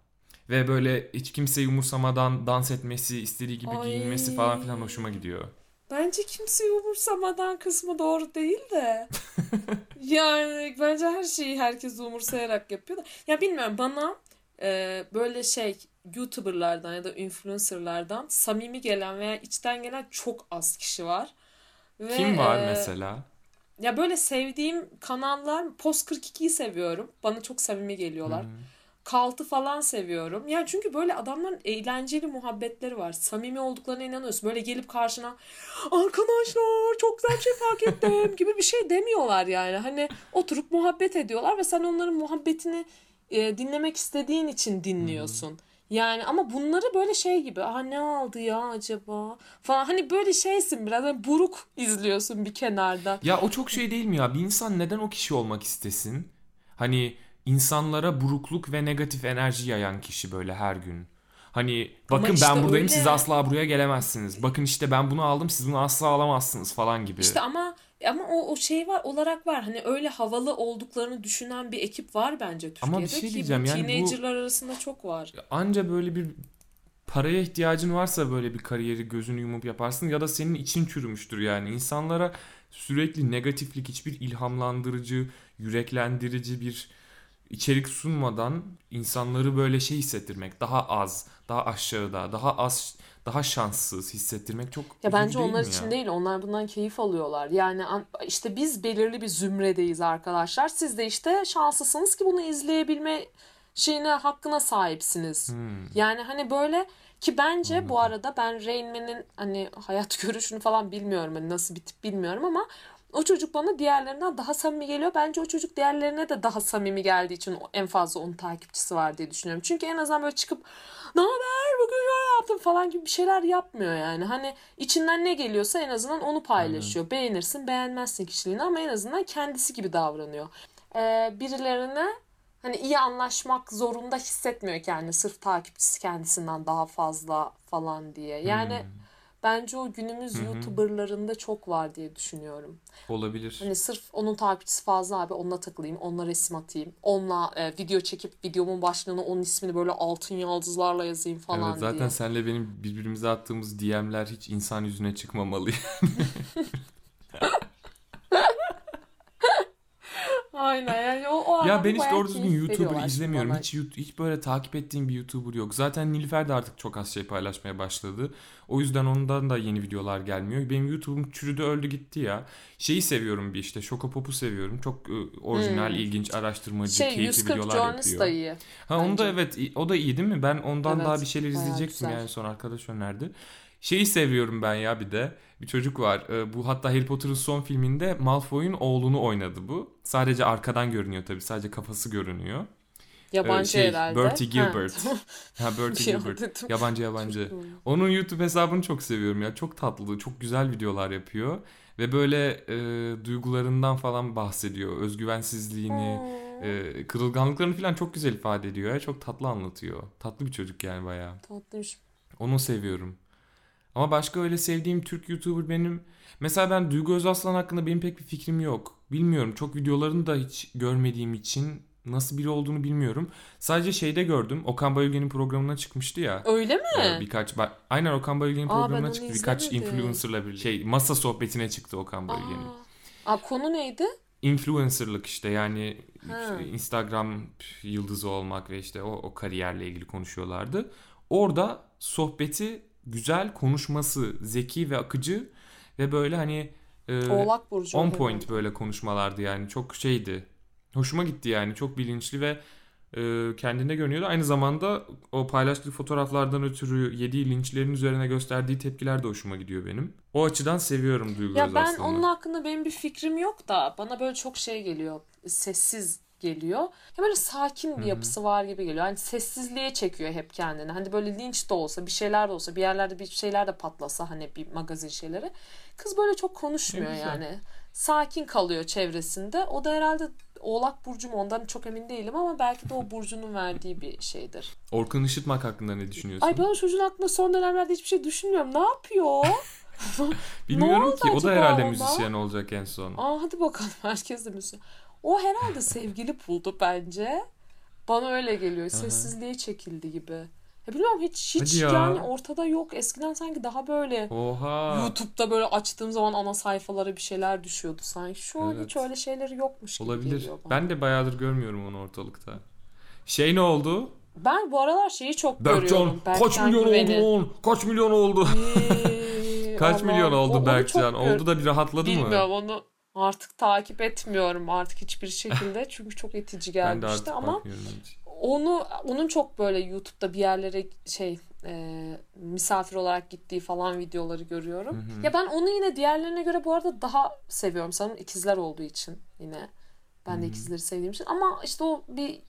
Ve böyle hiç kimseyi umursamadan dans etmesi, istediği gibi Ay. giyinmesi falan filan hoşuma gidiyor. Bence kimseyi umursamadan kısmı doğru değil de. Yani bence her şeyi herkes umursayarak yapıyor da. Ya bilmiyorum, bana... böyle şey YouTuber'lardan ya da influencer'lardan samimi gelen veya içten gelen çok az kişi var. Ve kim var e, mesela? Ya böyle sevdiğim kanallar, Post kırk iki'yi seviyorum. Bana çok samimi geliyorlar. Hmm. Kaltı falan seviyorum. Yani çünkü böyle adamların eğlenceli muhabbetleri var. Samimi olduklarına inanıyorsun. Böyle gelip karşına arkadaşlar çok güzel bir şey fark ettim gibi bir şey demiyorlar yani. Hani oturup muhabbet ediyorlar ve sen onların muhabbetini dinlemek istediğin için dinliyorsun. Hmm. Yani ama bunları böyle şey gibi, aa ne aldı ya acaba falan, hani böyle şeysin biraz, hani buruk izliyorsun bir kenarda. Ya o çok şey değil mi ya? Bir insan neden o kişi olmak istesin? Hani insanlara burukluk ve negatif enerji yayan kişi böyle her gün. Hani bakın işte ben buradayım öyle. Siz asla buraya gelemezsiniz. Bakın işte ben bunu aldım, siz bunu asla alamazsınız falan gibi. İşte ama ama o, o şey var olarak var. Hani öyle havalı olduklarını düşünen bir ekip var bence Türkiye'de. Ama bir şey diyeceğim ki bu yani teenager'lar bu... arasında çok var. Anca böyle bir paraya ihtiyacın varsa böyle bir kariyeri gözünü yumup yaparsın ya da senin için çürümüştür yani. İnsanlara sürekli negatiflik, hiçbir ilhamlandırıcı, yüreklendirici bir içerik sunmadan insanları böyle şey hissettirmek, daha az, daha aşağıda, daha az, daha şanssız hissettirmek çok ya bence onlar için ya? Değil, onlar bundan keyif alıyorlar. Yani işte biz belirli bir zümredeyiz arkadaşlar. Siz de işte şanslısınız ki bunu izleyebilme şeyine, hakkına sahipsiniz. Hmm. Yani hani böyle ki bence hmm. bu arada ben Rainman'in hani hayat görüşünü falan bilmiyorum, hani nasıl bir tip bilmiyorum ama o çocuk bana diğerlerinden daha samimi geliyor. Bence o çocuk diğerlerine de daha samimi geldiği için en fazla onun takipçisi var diye düşünüyorum. Çünkü en azından böyle çıkıp ne haber bugün ne yaptım falan gibi bir şeyler yapmıyor yani. Hani içinden ne geliyorsa en azından onu paylaşıyor. Aynen. Beğenirsin beğenmezsin kişiliğini ama en azından kendisi gibi davranıyor. Ee, birilerine hani iyi anlaşmak zorunda hissetmiyor kendini. Sırf takipçisi kendisinden daha fazla falan diye. Yani... Hmm. Bence o günümüz Hı-hı. YouTuber'larında çok var diye düşünüyorum. Olabilir. Hani sırf onun takipçisi fazla abi, onunla takılayım, onunla resim atayım, onunla e, video çekip videomun başlığına onun ismini böyle altın yaldızlarla yazayım falan diye. Evet, zaten diye. Senle benim birbirimize attığımız D M'ler hiç insan yüzüne çıkmamalı yani. Ya ben hiç doğru düzgün YouTuber izlemiyorum. Hiç, hiç böyle takip ettiğim bir YouTuber yok. Zaten Nilüfer de artık çok az şey paylaşmaya başladı. O yüzden ondan da yeni videolar gelmiyor. Benim YouTube'um çürüdü öldü gitti ya. Şeyi seviyorum bir işte. Şokopop'u seviyorum. Çok orijinal, hmm. ilginç, araştırmacı, şey, keyifli videolar yapıyor. Şey, yüz kırk Jonas da iyi. Ha onu da evet. O da iyi değil mi? Ben ondan evet, daha bir şeyler izleyecektim yani, son arkadaş önerdi. Şeyi seviyorum ben ya bir de. Bir çocuk var. Bu hatta Harry Potter'ın son filminde Malfoy'un oğlunu oynadı bu. Sadece arkadan görünüyor tabii. Sadece kafası görünüyor. Yabancı şey, herhalde. Bertie Gilbert. Ha, ha Bertie şey Gilbert. Dedim. Yabancı yabancı. Onun YouTube hesabını çok seviyorum ya. Çok tatlı, çok güzel videolar yapıyor. Ve böyle e, duygularından falan bahsediyor. Özgüvensizliğini, e, kırılganlıklarını falan çok güzel ifade ediyor. Ya. Çok tatlı anlatıyor. Tatlı bir çocuk yani bayağı. Tatlıymış. Onu seviyorum. Ama başka öyle sevdiğim Türk YouTuber benim... Mesela ben Duygu Özaslan hakkında benim pek bir fikrim yok. Bilmiyorum. Çok videolarını da hiç görmediğim için nasıl biri olduğunu bilmiyorum. Sadece şeyde gördüm. Okan Bayülgen'in programına çıkmıştı ya. Öyle mi? E, birkaç... Ba- Aynen Okan Bayülgen'in programına çıktı. Birkaç izlemedim. Influencer'la bir şey... Masa sohbetine çıktı Okan Bayülgen'in. Aa, Aa konu neydi? Influencer'lık işte yani... Ha. Instagram yıldızı olmak ve işte o, o kariyerle ilgili konuşuyorlardı. Orada sohbeti... Güzel, konuşması zeki ve akıcı ve böyle hani e, on point yani. Böyle konuşmalardı yani, çok şeydi, hoşuma gitti yani, çok bilinçli ve e, kendinde görünüyordu. Aynı zamanda o paylaştığı fotoğraflardan ötürü yediği linçlerin üzerine gösterdiği tepkiler de hoşuma gidiyor benim. O açıdan seviyorum Duygu Özaslan'ı. Ya ben onun hakkında benim bir fikrim yok da bana böyle çok şey geliyor, sessiz geliyor. Ya böyle sakin bir yapısı var gibi geliyor. Hani sessizliğe çekiyor hep kendini. Hani böyle linç de olsa, bir şeyler de olsa, bir yerlerde bir şeyler de patlasa, hani bir magazin şeyleri. Kız böyle çok konuşmuyor yani. Sakin kalıyor çevresinde. O da herhalde Oğlak Burcu mu? Ondan çok emin değilim ama belki de o Burcu'nun verdiği bir şeydir. Orkun Işıtmak hakkında ne düşünüyorsun? Ay ben o çocuğun hakkında son dönemlerde hiçbir şey düşünmüyorum. Ne yapıyor? Bilmiyorum ki. O da herhalde ona? Müzisyen olacak en son. Aa, hadi bakalım. Herkes de müzisyen. O herhalde sevgili buldu bence. Bana öyle geliyor. Sessizliğe çekildi gibi. Ya bilmiyorum hiç hiç ya. Yani ortada yok. Eskiden sanki daha böyle Oha. YouTube'da böyle açtığım zaman ana sayfalara bir şeyler düşüyordu sanki. Şu an evet. hiç öyle şeyleri yokmuş gibi Olabilir. Geliyor bana. Ben de bayağıdır görmüyorum onu ortalıkta. Şey ne oldu? Ben bu aralar şeyi çok Berkcan, görüyorum. Berkcan kaç milyon güveni. oldu? Kaç milyon oldu? Ee, kaç ama, milyon oldu o, Berkcan? Oldu da bir rahatladı bilmiyorum, mı? Bilmiyorum onu. Artık takip etmiyorum artık hiçbir şekilde çünkü çok itici gelmişti ama onu onun çok böyle YouTube'da bir yerlere şey e, misafir olarak gittiği falan videoları görüyorum. Hı hı. Ya ben onu yine diğerlerine göre bu arada daha seviyorum sanırım ikizler olduğu için yine ben hı hı. de ikizleri sevdiğim için ama işte o bir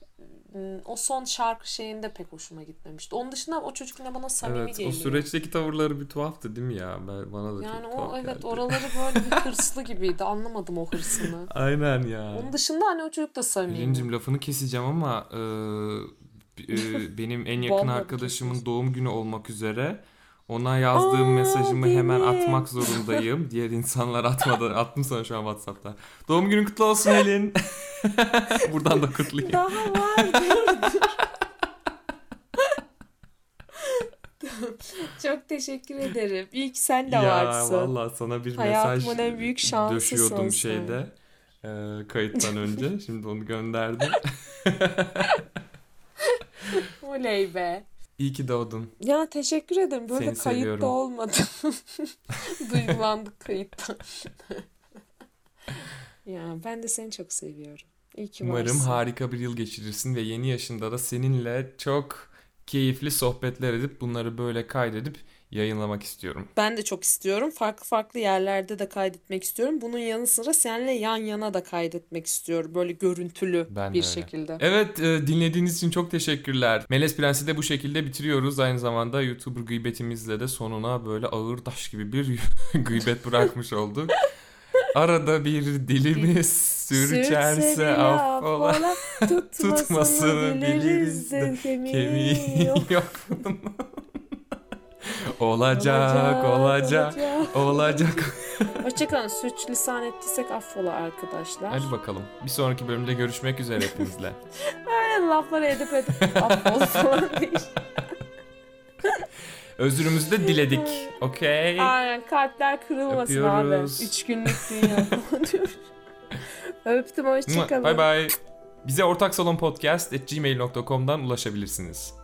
o son şarkı şeyinde pek hoşuma gitmemişti. Onun dışında o çocuk yine bana samimi evet, geliyor. O süreçteki tavırları bir tuhaftı değil mi ya? Ben, bana da yani çok o, tuhaf evet, geldi. Yani o evet oraları böyle bir hırslı gibiydi. Anlamadım o hırsını. Aynen ya. Onun dışında hani o çocuk da samimi. Bilincim lafını keseceğim ama e, e, benim en yakın arkadaşımın doğum günü olmak üzere ona yazdığım Aa, mesajımı benim. hemen atmak zorundayım. Diğer insanlar atmadan attım sana şu an WhatsApp'ta. Doğum günün kutlu olsun Helin. Buradan da kutlayayım. Daha var. Çok teşekkür ederim. İyi ki sen de ya, varsın. Ya vallahi sana bir Hayatımın mesaj büyük şansı döşüyordum olsun. şeyde. E, kayıttan önce. Şimdi onu gönderdim. Oley be. İyi ki doğdun. Ya teşekkür ederim. Böyle Seni kayıt seviyorum. da olmadı. Duygulandık kayıttan. Ya ben de seni çok seviyorum. İyi ki Umarım varsın. Umarım harika bir yıl geçirirsin ve yeni yaşında da seninle çok keyifli sohbetler edip bunları böyle kaydedip yayınlamak istiyorum. Ben de çok istiyorum. Farklı farklı yerlerde de kaydetmek istiyorum. Bunun yanı sıra seninle yan yana da kaydetmek istiyorum. Böyle görüntülü ben bir öyle. şekilde. Evet, dinlediğiniz için çok teşekkürler. Melez Prens'i de bu şekilde bitiriyoruz. Aynı zamanda YouTuber gıybetimizle de sonuna böyle ağır taş gibi bir gıybet bırakmış olduk. Arada bir dilimiz sürçerse affola, tutmasını, tutmasını biliriz de kemiği, kemiği yok. yok. Olacak, olacak, olacak. olacak. Hoşçakalın. Suç lisan ettiysek affola arkadaşlar. Hadi bakalım. Bir sonraki bölümde görüşmek üzere hepinizle. Öyle lafları edip edip affola falan değil. Özürümüzü de diledik. Okey. Aynen. Kalpler kırılmasın Öpüyoruz. abi. Üç günlük dünya. Öptüm. Hoşçakalın. Bye bye. Bize ortaksalonpodcast at gmail nokta com'dan ulaşabilirsiniz.